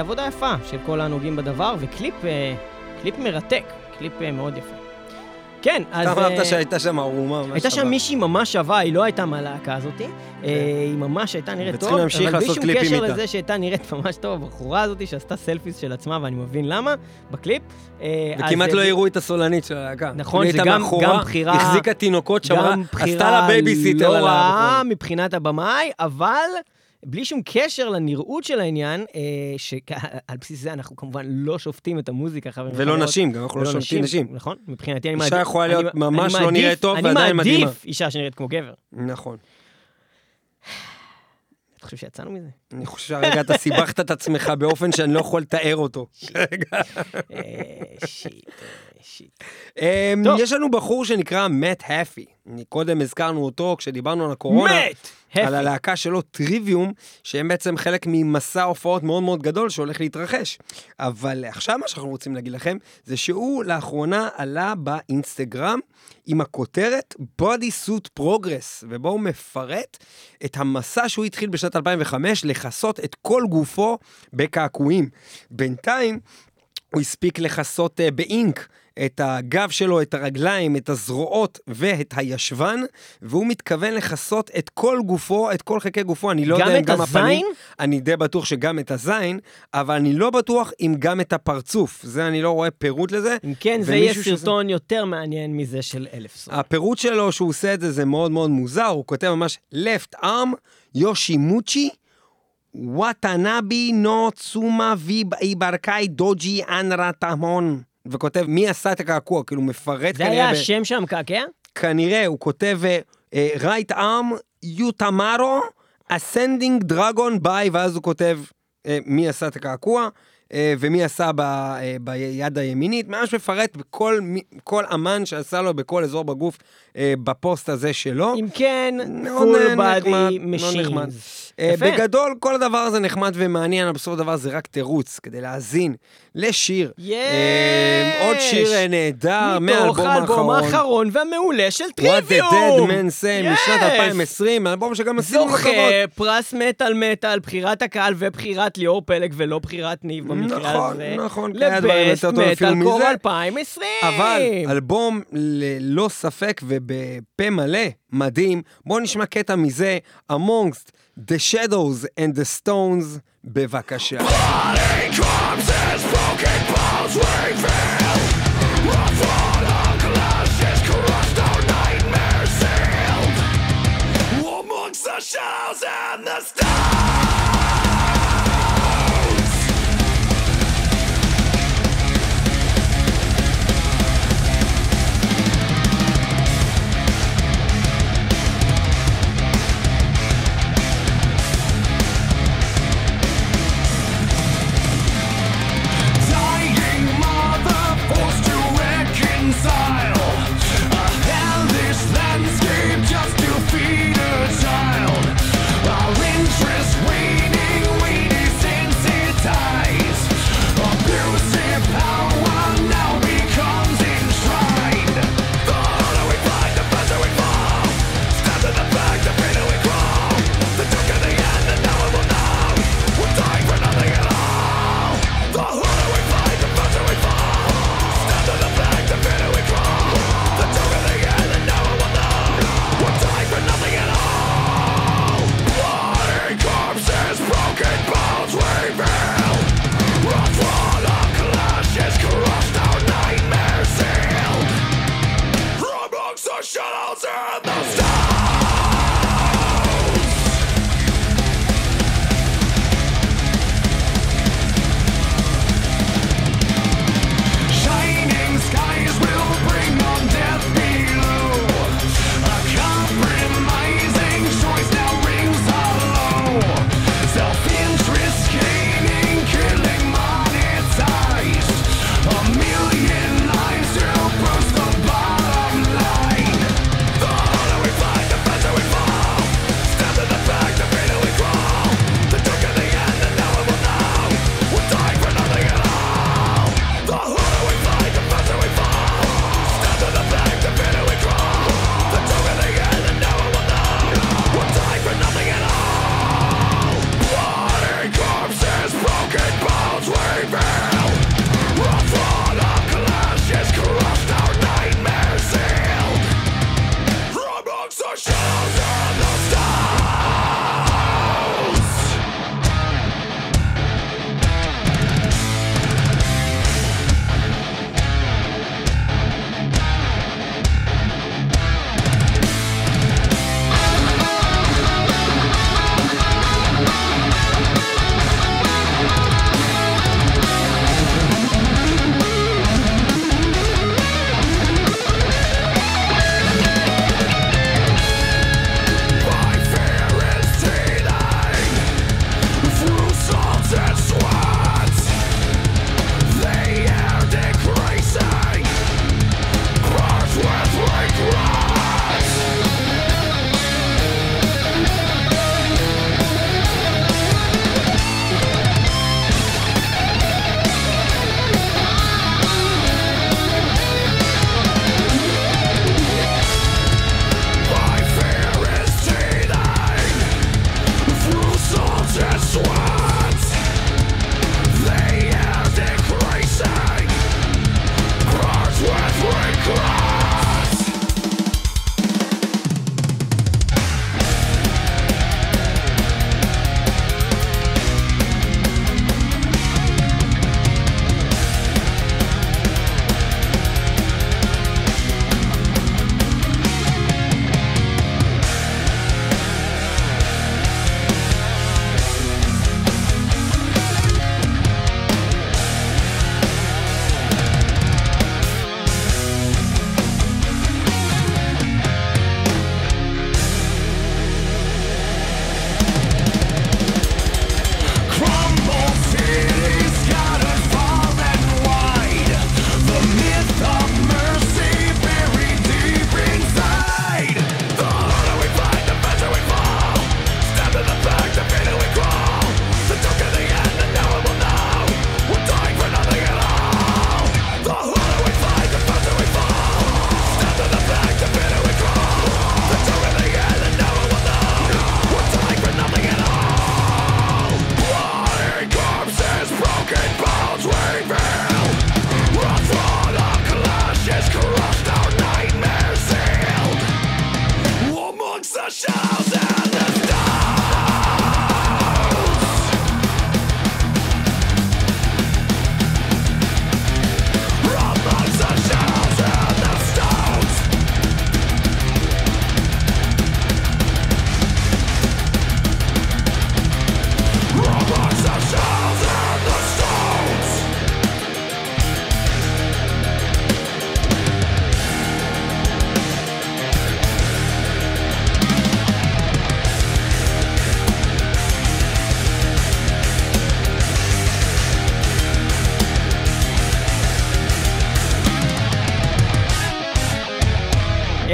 עבודה יפה של כל הנוגעים בדבר, וקליפ מרתק, קליפ מאוד יפה. כן, אז... אתה אמרת שהייתה שם ערומה. הייתה שם מישהי ממש שווה, היא לא הייתה מהלהקה הזאת, היא ממש הייתה נראית טוב, אבל בלי שום קשר לזה שהייתה נראית ממש טוב, הבחורה הזאת שעשתה סלפיס של עצמה, ואני מבין למה, בקליפ. וכמעט לא הראו את הסולנית של הלהקה. נכון, זה גם בחירה... החזיקה תינוקות שמה, עשתה לה בייביסיטר. לא רעה מבחינת הבמאי, אבל... בלי שום קשר לנראות של העניין, שעל בסיס זה אנחנו כמובן לא שופטים את המוזיקה, חברים. ולא נשים, גם אנחנו לא שופטים נשים. נכון, מבחינתי אני מעדיף. אישה יכולה להיות ממש לא נראית טוב, ועדיין מדהימה. אני מעדיף אישה שנראית כמו גבר. נכון. אתה חושב שיצאנו מזה? אני חושב שהרגע אתה סיבכת את עצמך באופן שאני לא יכול לתאר אותו. שיט. יש לנו בחור שנקרא מאט האפי. קודם הזכרנו אותו כשדיברנו על הקורונה. מאט! על הלהקה שלו, טריוויום, שהם בעצם חלק ממסע הופעות מאוד מאוד גדול שהולך להתרחש. אבל עכשיו מה שאנחנו רוצים להגיד לכם, זה שהוא לאחרונה עלה באינסטגרם עם הכותרת Body Suit Progress, ובו הוא מפרט את המסע שהוא התחיל בשנת 2005 לחסות את כל גופו בקעקועים. בינתיים הוא הספיק לחסות באינק, את הגב שלו, את הרגליים, את הזרועות ואת הישבן, והוא מתכוון לחסות את כל גופו, את כל חלקי גופו, אני לא יודע אם גם הפנים, אני די בטוח שגם את הזין, אבל אני לא בטוח אם גם את הפרצוף, זה אני לא רואה פירוט לזה. אם כן, זה יהיה סרטון יותר מעניין מזה של אלפסון. הפירוט שלו שהוא עושה את זה, זה מאוד מאוד מוזר, הוא כותב ממש left arm, יושימוצ'י, וואטנאבי נו צומה ואיברקאי דוג'י אנרה תהמון. וכותב מי עשה את הקעקוע, כאילו מפרט. זה היה השם שם קעקע? כנראה, הוא כותב right arm, יוטמרו, ascending dragon by, ואז הוא כותב מי עשה את הקעקוע, ומי עשה ביד הימינית, ממש מפרט בכל אמן שעשה לו בכל אזור בגוף בפוסט הזה שלו. אם כן, full body machines. בגדול, כל הדבר הזה נחמד ומעניין, בסוף הדבר זה רק תירוץ, כדי להאזין לשיר. עוד שיר נהדר, מהאלבום האחרון והמעולה של טריוויום. What the Dead Man Say, משנת 2020, אלבום שגם עשינו לכבוד. זוכה פרס מטל, בחירת הקהל ובחירת ליאור פלג ולא בחירת ניב. נכון, נכון. לבסט מטל קור 2020. אבל אלבום ללא ספק ובפה מלא, מדהים. בואו נשמע קטע מזה, Amongst the Shadows and the Stones, בבקשה. Bloody drums and broken bones reveal a fall of clashes, crushed our nightmares sealed amongst the shadows and the stones. Dying more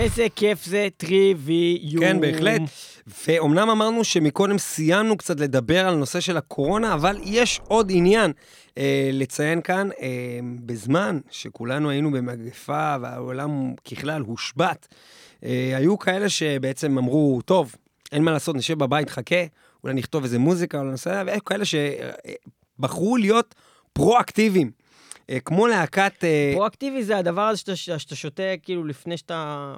איזה כיף זה, טריוויום. כן, בהחלט. ואומנם אמרנו שמקודם סיימנו קצת לדבר על נושא של הקורונה, אבל יש עוד עניין לציין כאן. בזמן שכולנו היינו במגפה והעולם ככלל הושבת, היו כאלה שבעצם אמרו, טוב, אין מה לעשות, נשב בבית, חכה, אולי נכתוב איזה מוזיקה, או נעשה, והיו כאלה שבחרו להיות פרו-אקטיביים. כמו להקת... פרואקטיבי זה הדבר הזה שאתה שותה כאילו לפני שאתה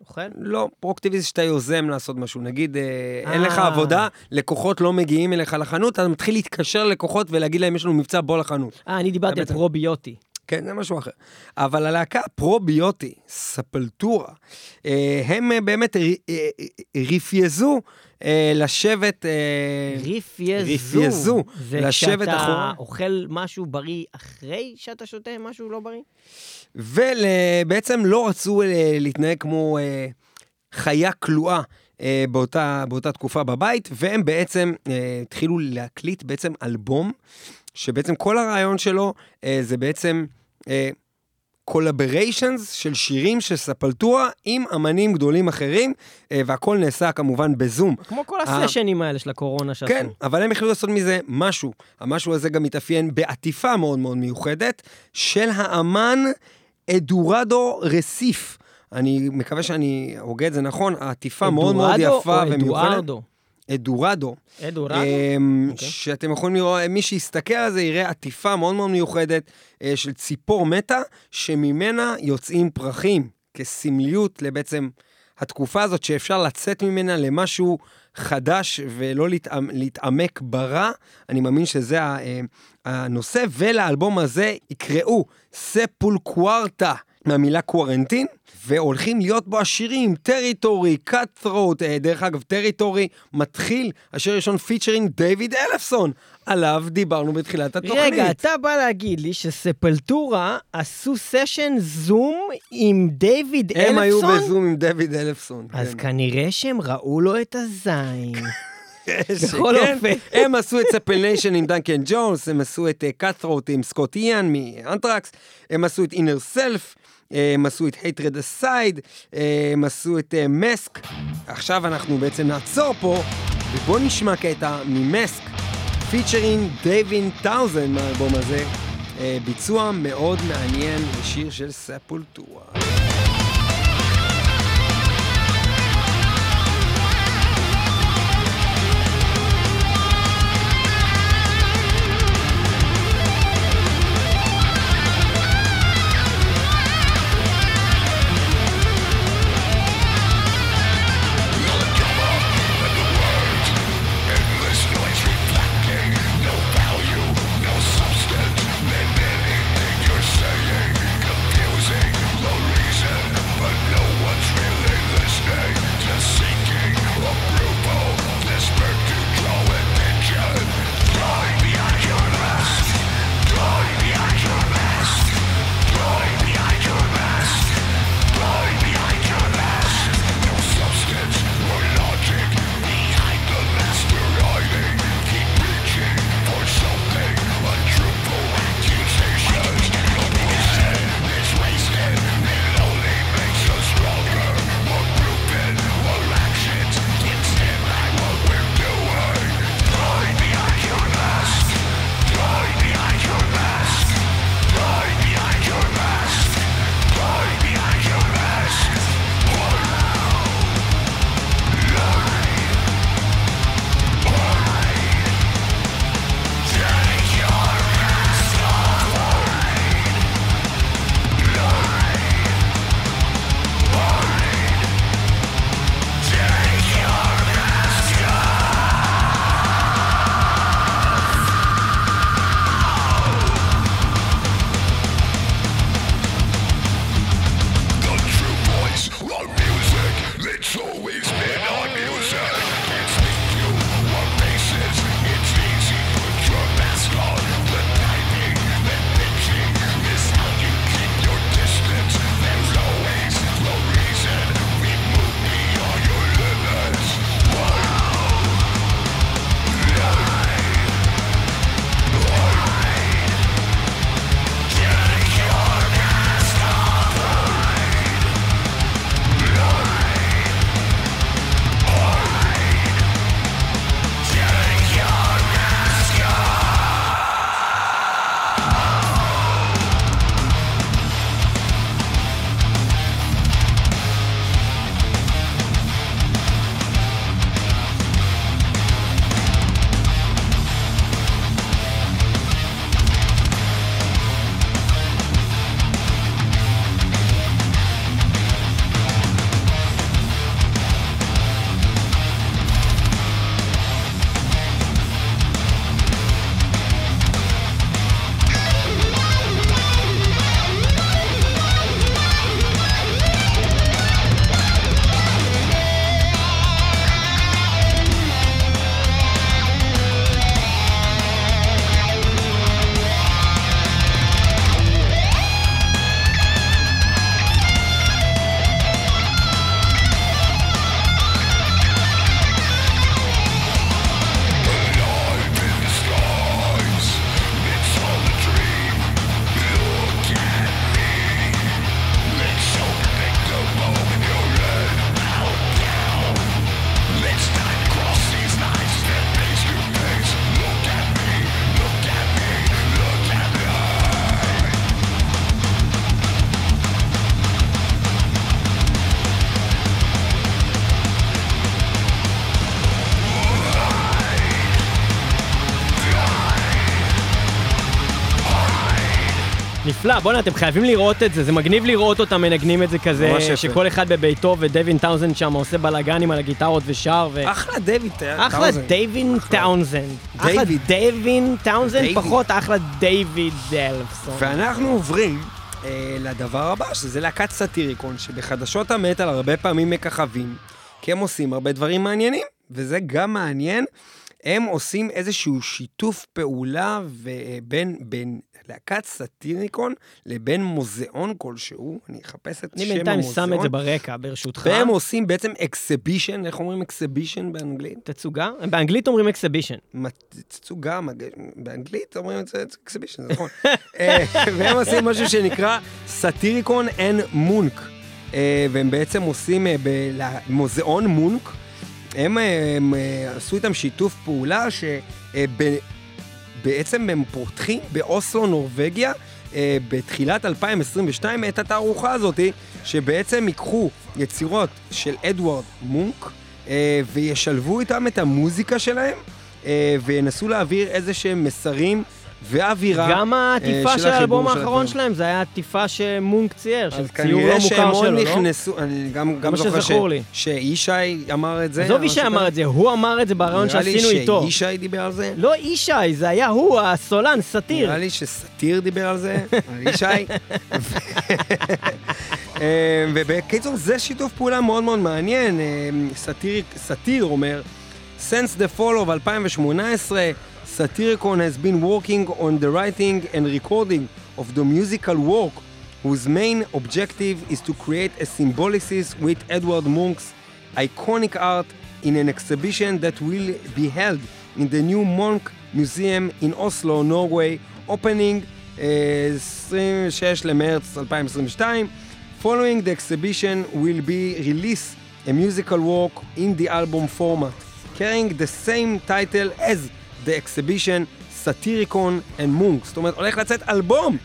אוכל? לא, פרואקטיבי זה שאתה יוזם לעשות משהו. נגיד, אין לך עבודה, לקוחות לא מגיעים אליך לחנות, אתה מתחיל להתקשר ללקוחות ולהגיד להם, יש לנו מבצע בו לחנות. אני דיברתי על פרוביוטי. כן, זה משהו אחר. אבל הלהקה פרוביוטי, ספלטורה, הם באמת רפייזו לשבת... רפייזו. זה כשאתה אוכל משהו בריא אחרי שאתה שותה משהו לא בריא? ובעצם לא רצו להתנהג כמו חיה כלואה באותה תקופה בבית, והם בעצם התחילו להקליט בעצם אלבום, שבעצם כל הרעיון שלו זה בעצם קולאבריישנס של שירים של ספלטורה עם אמנים גדולים אחרים, והכל נעשה כמובן בזום. כמו כל הסשנים האלה של הקורונה שעשו. כן, אבל הם יכלו לעשות מזה משהו. המשהו הזה גם מתאפיין בעטיפה מאוד מאוד מיוחדת, של האמן אדורדו רסיף. אני מקווה שאני הוגה את זה נכון, העטיפה מאוד מאוד יפה ומיוחדת. אדורדו או אדוארדו? אדורדו, שאתם יכולים לראות, מי שיסתכל על זה יראה עטיפה מאוד מאוד מיוחדת של ציפור מתה, שממנה יוצאים פרחים, כסמליות לבעצם התקופה הזאת שאפשר לצאת ממנה למשהו חדש ולא להתעמק ברע. אני מאמין שזה הנושא, ולאלבום הזה יקראו ספולקוארטה, מהמילה קוארנטין, והולכים להיות בו השירים, טריטורי, קאטרוט, דרך אגב, טריטורי, מתחיל, השיר ראשון פיצ'רינג דיוויד אלפסון, עליו דיברנו בתחילת התוכנית. רגע, אתה בא להגיד לי שספלטורה עשו סשן זום עם דיוויד אלפסון? הם היו בזום עם דיוויד אלפסון. אז כנראה שהם ראו לו את הזין. בכל אופן. הם עשו את ספלניישן עם דנקן ג'ונס, הם עשו את קאטרוט עם סקוט איאן מאנטרקס, הם עשו את אינר סלף, הם עשו את Hatred Aside, הם עשו את מסק. עכשיו אנחנו בעצם נעצור פה, ובוא נשמע קטע ממסק, פיצ'רינג דייווין טאוזן מהאלבום הזה, ביצוע מאוד מעניין לשיר של ספולטורה. Glory. נפלא, בוא'נה, אתם חייבים לראות את זה, זה מגניב לראות אותם מנגנים את זה כזה, שכל אחד בביתו, ודייווין טאונזנד שם עושה בלאגנים על הגיטרות ושר, אחלה דייווין טאונזנד. אחלה דייווין טאונזנד. אחלה דייווין טאונזנד, פחות אחלה דייוויד אלפסון. ואנחנו עוברים לדבר הבא, שזה להקת סטיריקון, שבחדשות המטל הרבה פעמים מככבים, כי הם עושים הרבה דברים מעניינים, וזה גם מעניין. הם עושים איזשהו שיתוף פעולה בין להקת סטיריקון לבין מוזיאון כלשהו, אני אחפש את שם המוזיאון. אני בינתיים שם את זה ברקע, ברשותך. והם עושים בעצם אקסבישן, איך אומרים אקסבישן באנגלית? תצוגה? באנגלית אומרים אקסבישן. תצוגה, באנגלית אומרים אקסבישן, זה נכון. והם עושים משהו שנקרא סטיריקון אנד מונק, והם בעצם עושים במוזיאון מונק, הם עשו איתם שיתוף פעולה שבעצם הם פותחים באוסלו נורווגיה בתחילת 2022 את התערוכה הזאת, שבעצם ייקחו יצירות של אדוארד מונק וישלבו איתם את המוזיקה שלהם וינסו להעביר איזה שהם מסרים ואווירה. גם העטיפה של האלבום האחרון שלהם, זה היה עטיפה שמונק צייר, של ציור לא מוכר שלו, נכנסו, אני גם זוכר שאישי אמר את זה. עזוב אישי אמר את זה, הוא אמר את זה ברעיון שעשינו איתו. אישי דיבר על זה? לא אישי, זה היה הוא, הסולן, סתיר. נראה לי שסתיר דיבר על זה, על אישי. ובקיצור, זה שיתוף פעולה מאוד מאוד מעניין. סתיר אומר, Since the fall of 2018, Satyricon has been working on the writing and recording of the musical work, whose main objective is to create a symbiosis with Edvard Munch's iconic art in an exhibition that will be held in the new Munch Museum in Oslo, Norway, opening 26 March 2022. Following the exhibition will be released a musical work in the album format, carrying the same title as The Exhibition, Satyricon and Munch. זאת אומרת, הולך לצאת אלבום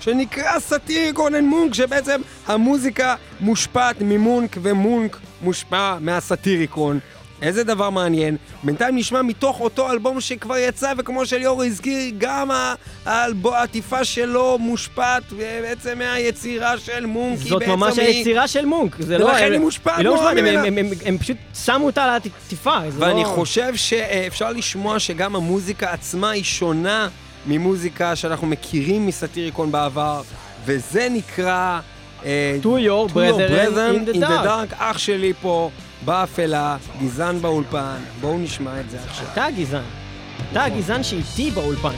שנקרא Satyricon and Munch, שבעצם המוזיקה מושפעת ממונק, ומונק מושפע מהסטיריקון. איזה דבר מעניין. בינתיים נשמע מתוך אותו אלבום שכבר יצא, וכמו שליאור הזכיר, גם העטיפה שלו מושפעת בעצם מהיצירה של מונק. זאת ממש היצירה של מונק. ולכן היא מושפעת. הם פשוט שמו אותה על העטיפה. ואני חושב שאפשר לשמוע שגם המוזיקה עצמה היא שונה ממוזיקה שאנחנו מכירים מסטיריקון בעבר, וזה נקרא To Your Brethren in the Dark. אח שלי פה באפלה, גזען באולפן, בואו נשמע את זה עכשיו. אתה הגזען, אתה הגזען שאיתי באולפן.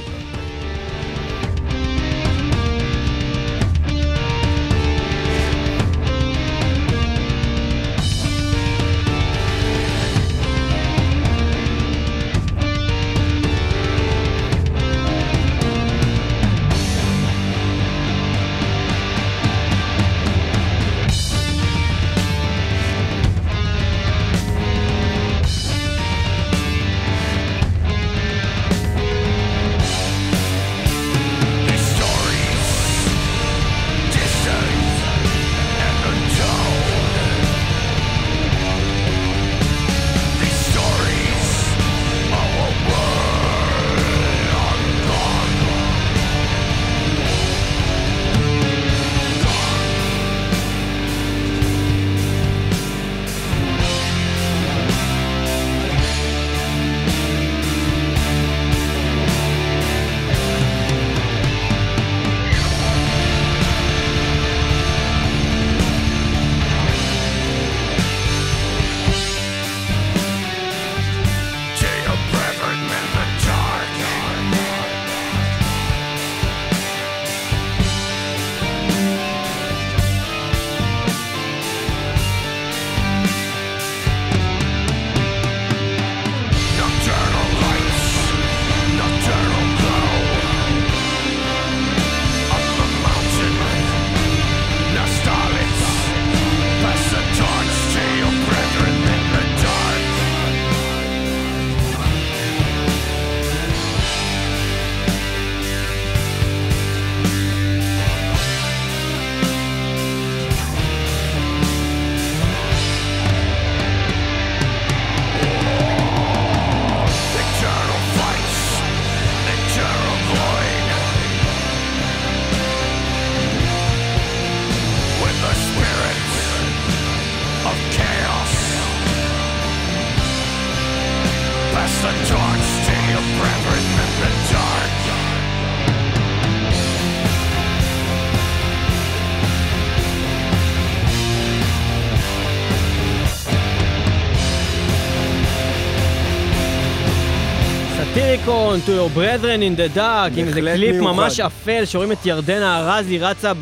Satyricon, To Your Brethren in the Dark, עם איזה קליפ מיוחד. ממש אפל, שרואים את ירדנה הרזי רצה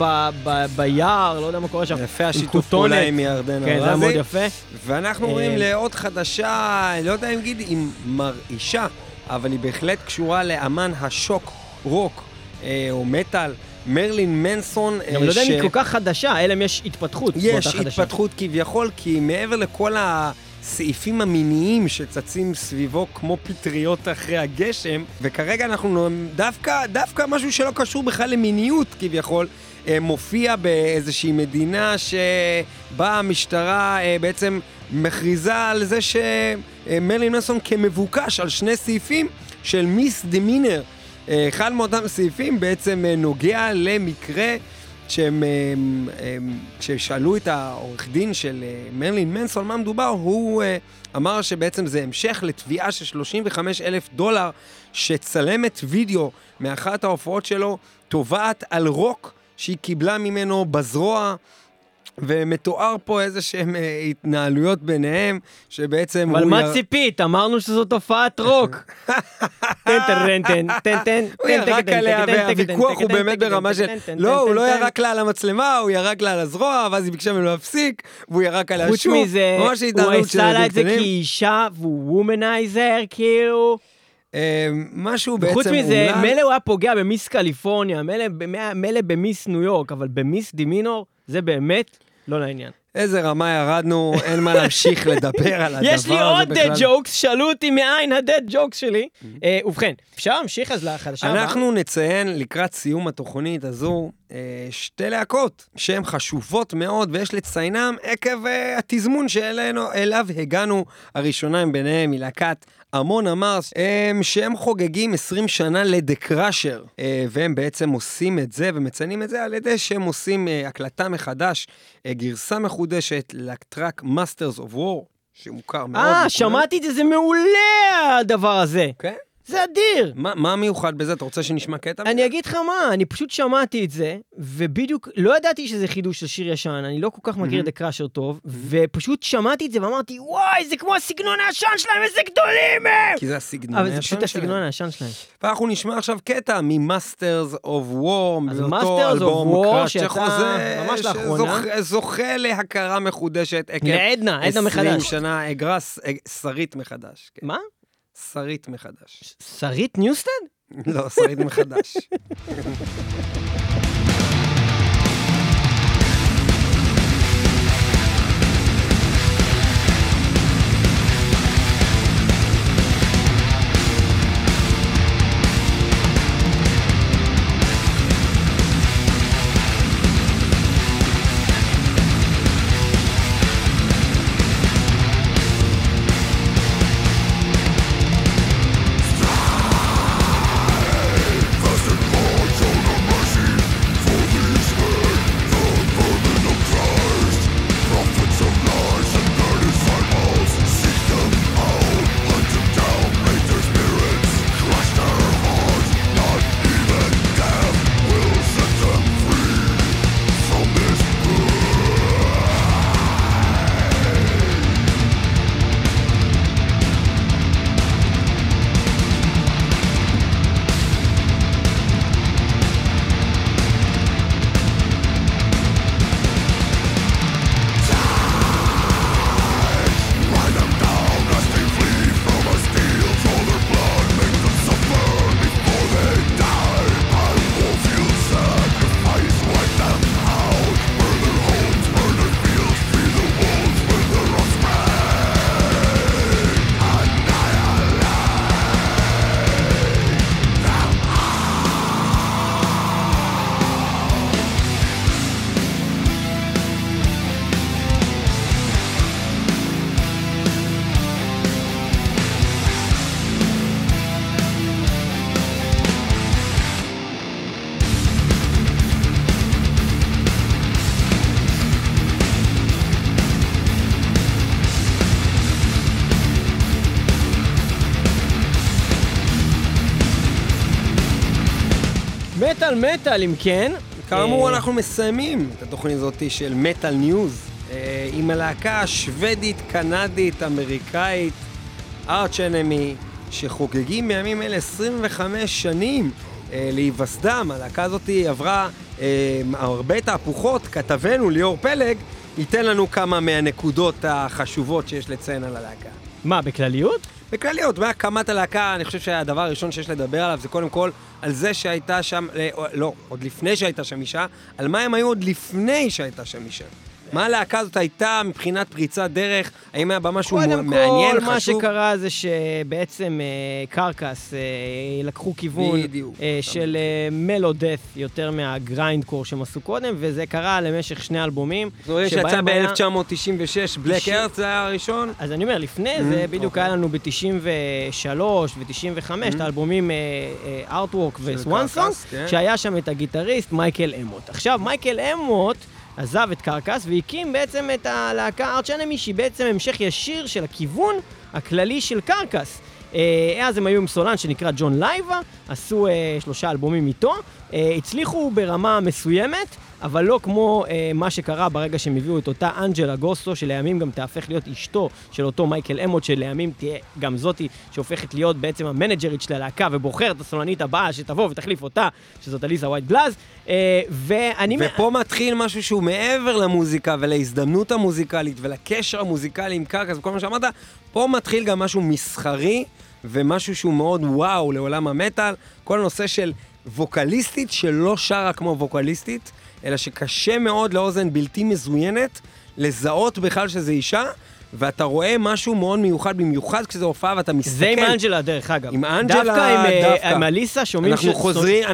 ביער, לא יודע מה קורה שם. יפה השיתוף פעולה עם ירדנה הרזי. כן, זה מאוד יפה. ואנחנו רואים לעוד חדשה, לא יודע אם גיד, עם מרעישה, אבל היא בהחלט קשורה לאמן השוק, רוק או מטל, מרלין מנסון. גם לא יודע אם היא כל כך חדשה, אלא אם יש התפתחות. יש התפתחות כביכול, כי מעבר לכל ה... סעיפים המיניים שצצים סביבו כמו פטריות אחרי הגשם, וכרגע אנחנו דווקא משהו שלא קשור בכלל למיניות כביכול, מופיע באיזושהי מדינה שבה המשטרה בעצם מכריזה על זה שמרלין מנסון כמבוקש על שני סעיפים של מיסדימינר. אחד מאותם סעיפים בעצם נוגע למקרה כששאלו את העורך דין של מרלין מנסון מה מדובר, הוא אמר שבעצם זה המשך לתביעה של $35,000 שצלמת וידאו מאחת ההופעות שלו תובעת על רוק שהיא קיבלה ממנו בזרוע, ומתואר פה איזה שהם התנהלויות ביניהם שבעצם... אבל מה ציפית? אמרנו שזו תופעת רוק. הוא ירק עליה, והוויכוח הוא באמת ברמה של... לא, הוא לא ירק לה על המצלמה, הוא ירק לה על הזרוע, ואז היא ביקשה ממנו להפסיק, והוא ירק עליה שוב. חוץ מזה, הוא עשה לה את זה כאישה, והוא וומנייזר, כאילו... משהו בעצם... חוץ מזה, מלא הוא היה פוגע במיס קליפורניה, מלא במיס ניו יורק, אבל במיס דימינור, זה באמת... לא לעניין. איזה רמה ירדנו, אין מה להמשיך לדבר על הדבר הזה בכלל. יש לי עוד dead jokes, שאלו אותי מאין ה-dead jokes שלי. ובכן, אפשר להמשיך אז לחדשה הבאה? אנחנו נציין לקראת סיום התוכנית הזו, שתי להקות שהן חשובות מאוד, ויש לציינם עקב התזמון שאליו הגענו. הראשוניים ביניהם היא להקת המון אמרס, שהם חוגגים 20 שנה לדקראשר, והם בעצם עושים את זה ומציינים את זה על ידי שהם עושים הקלטה מחדש, גרסה מחודשת לטראק Masters of War, שמוכר מאוד. שמעתי את זה, זה מעולה הדבר הזה. כן? זה אדיר. מה המיוחד בזה? אתה רוצה שנשמע קטע? אני אגיד לך מה, אני פשוט שמעתי את זה, ובדיוק לא ידעתי שזה חידוש של שיר ישן, אני לא כל כך מכיר דקראשר טוב, ופשוט שמעתי את זה ואמרתי, וואי, זה כמו הסגנון הישן שלהם, איזה גדולים הם! כי זה הסגנון הישן שלהם. אבל זה פשוט הסגנון הישן שלהם. ואנחנו נשמע עכשיו קטע מ-Masters of War, אז Masters of War שאתה ממש לאחרונה. זוכה להכרה מחודשת עקב 20 שנה, שרית מחדש. מה? שרית מחדש. שרית ניוסטד? לא, שרית מחדש. מטל, אם כן. כאמור, אנחנו מסיימים את התוכנית הזאת של מטל ניוז עם הלהקה השוודית, קנדית, אמריקאית, Arch Enemy, שחוגגים בימים אלה 25 שנים להיווסדם. הלהקה הזאת עברה הרבה תהפוכות. כתבנו ליאור פלג ייתן לנו כמה מהנקודות החשובות שיש לציין על הלהקה. מה, בכלליות? בכלליות, בהקמת הלהקה, אני חושב שהדבר הראשון שיש לדבר עליו זה קודם כל על זה שהייתה שם, לא, עוד לפני שהייתה שם אישה, על מה הם היו עוד לפני שהייתה שם אישה. מה הלהקה הזאת הייתה מבחינת פריצת דרך? האם היה בה משהו מעניין, חשוב? קודם כל, מה שקרה זה שבעצם קרקס לקחו כיוון של מלודף יותר מהגריינדקור שהם עשו קודם, וזה קרה למשך שני אלבומים. זאת אומרת שיצא ב-1996, בלק ארץ זה היה הראשון? אז אני אומר, לפני זה בדיוק היה לנו ב-93 ו-95 את האלבומים ארטוורק וסואנסון, שהיה שם את הגיטריסט מייקל אמוט. עכשיו, מייקל אמוט עזב את קרקס והקים בעצם את הלהקה ארץ' אנמי, שהיא בעצם המשך ישיר של הכיוון הכללי של קרקס. אז הם היו עם סולן שנקרא ג'ון לייבה, עשו 3 אלבומים איתו, הצליחו ברמה מסוימת, אבל לא כמו מה שקרה ברגע שהם הביאו את אותה אנג'לה גוסו, שלימים גם תהפך להיות אשתו של אותו מייקל אמוט, שלימים תהיה גם זאתי שהופכת להיות בעצם המנג'רית של הלהקה, ובוחרת הסולנית הבאה שתבוא ותחליף אותה, שזאת אליסה ווייט גלאז. ופה מתחיל משהו שהוא מעבר למוזיקה ולהזדמנות המוזיקלית ולקשר המוזיקלי עם קרקס וכל מה שאמרת, פה מתחיל גם משהו מסחרי ומשהו שהוא מאוד וואו לעולם המטל, כל הנושא של ווקליסטית שלא שרה כמו ווקליסטית, אלא שקשה מאוד לאוזן בלתי מזוינת לזהות בכלל שזה אישה, ואתה רואה משהו מאוד מיוחד, במיוחד כשזה הופעה ואתה מסתכל. זה עם אנג'לה דרך אגב. עם אנג'לה דווקא. עם אליסה שומעים שזו אישה.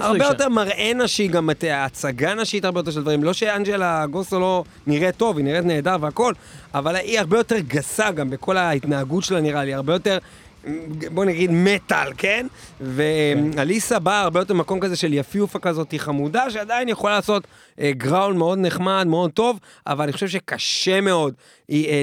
הרבה יותר מראה נשי, גם ההצגה נשית הרבה יותר של דברים. לא שאנג'לה גוסו לא נראית טוב, היא נראית נהדר והכל, אבל היא הרבה יותר גסה גם בכל ההתנהגות שלה נראה לי, הרבה יותר, בוא נגיד מטל, כן? ואליסה באה הרבה יותר מקום כזה של יפיופה כזאת, היא חמודה שעדיין יכולה לעשות גראול מאוד נחמד, מאוד טוב, אבל אני חושב שקשה מאוד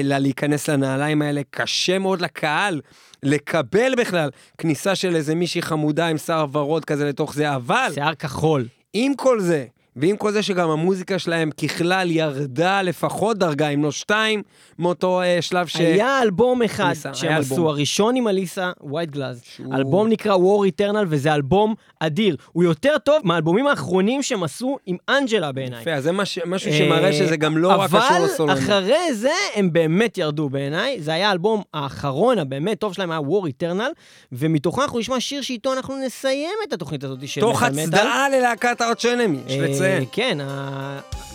לה להיכנס לנעליים האלה, קשה מאוד לקהל לקבל בכלל כניסה של איזה מישהי חמודה עם שיער ורוד כזה לתוך זה, אבל שיער כחול. עם כל זה, ועם כל זה שגם המוזיקה שלהם ככלל ירדה לפחות דרגה, אם לא 2, מאותו שלב ש... היה אלבום אחד שהם עשו, הראשון עם אליסה ווייט גלאז. אלבום נקרא War Eternal, וזה אלבום אדיר. הוא יותר טוב מהאלבומים האחרונים שהם עשו עם אנג'לה בעיניי. יפה, אז זה משהו שמראה שזה גם לא רק קשור לסולנים. אבל אחרי זה הם באמת ירדו בעיניי. זה היה האלבום האחרון, הבאמת טוב שלהם היה War Eternal, ומתוכו אנחנו נשמע שיר שאיתו אנחנו נסיים את התוכנית הזאת של תוך הצדעה ללהקת Arch Enemy. כן,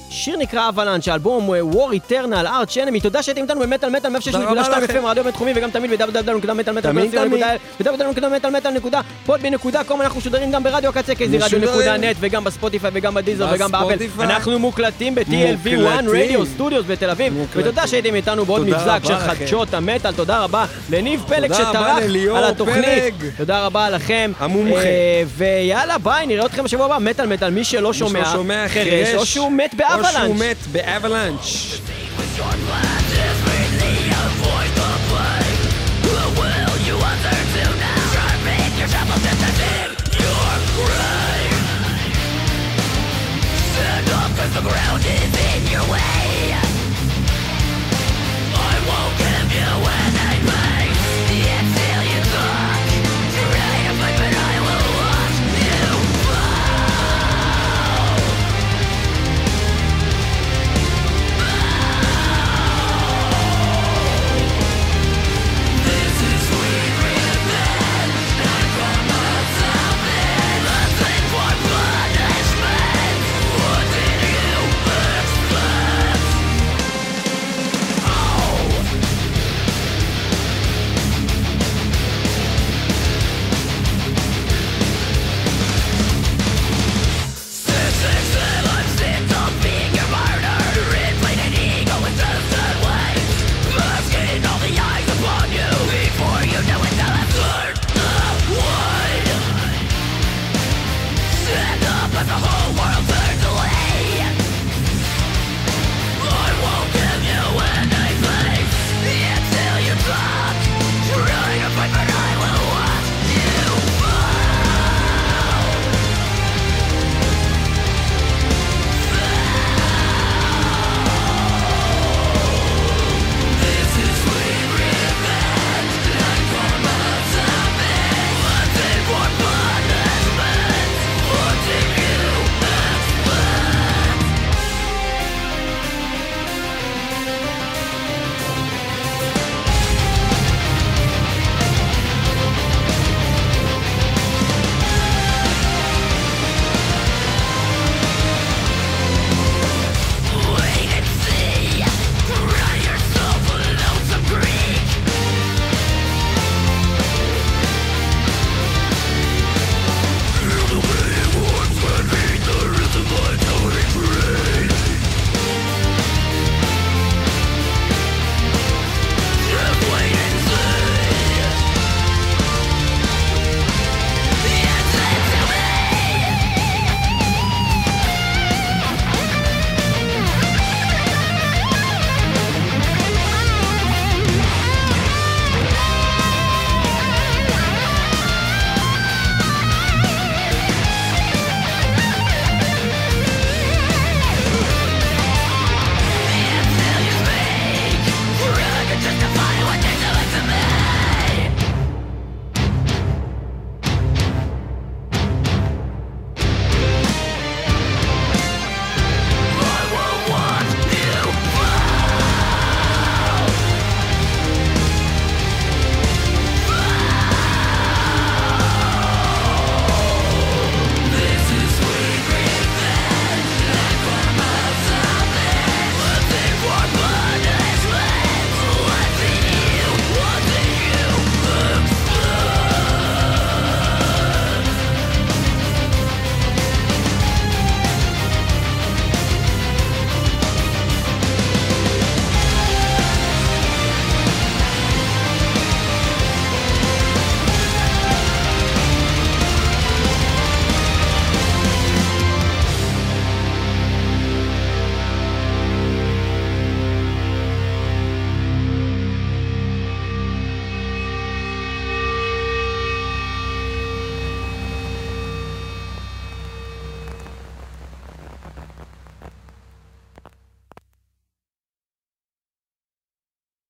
השיר נקרא אבלנץ', האלבום הוא War Eternal, Arch Enemy. תודה שאתם איתנו במטל מטל, מפשש נקודה 2 FM, רדיו בינתחומי, וגם תמיד www.metalmetal.com. אנחנו שודרים גם ברדיו הקצה, כזי רדיו.net, וגם בספוטיפיי, וגם בדיזר, וגם באפל. אנחנו מוקלטים ב-TLV1 רדיו סטודיוס בתל אביב, ותודה שאתם איתנו בעוד מבזק של חדשות המטל. תודה רבה לניב פלג שטרח על התוכנית, תודה רבה לכם, ויאללה ביי, נראה אתכם בשבוע הבא. מטל מטל, מי שלא שומע חרש, או שהוא מת באבלנץ'. The ground is in your way.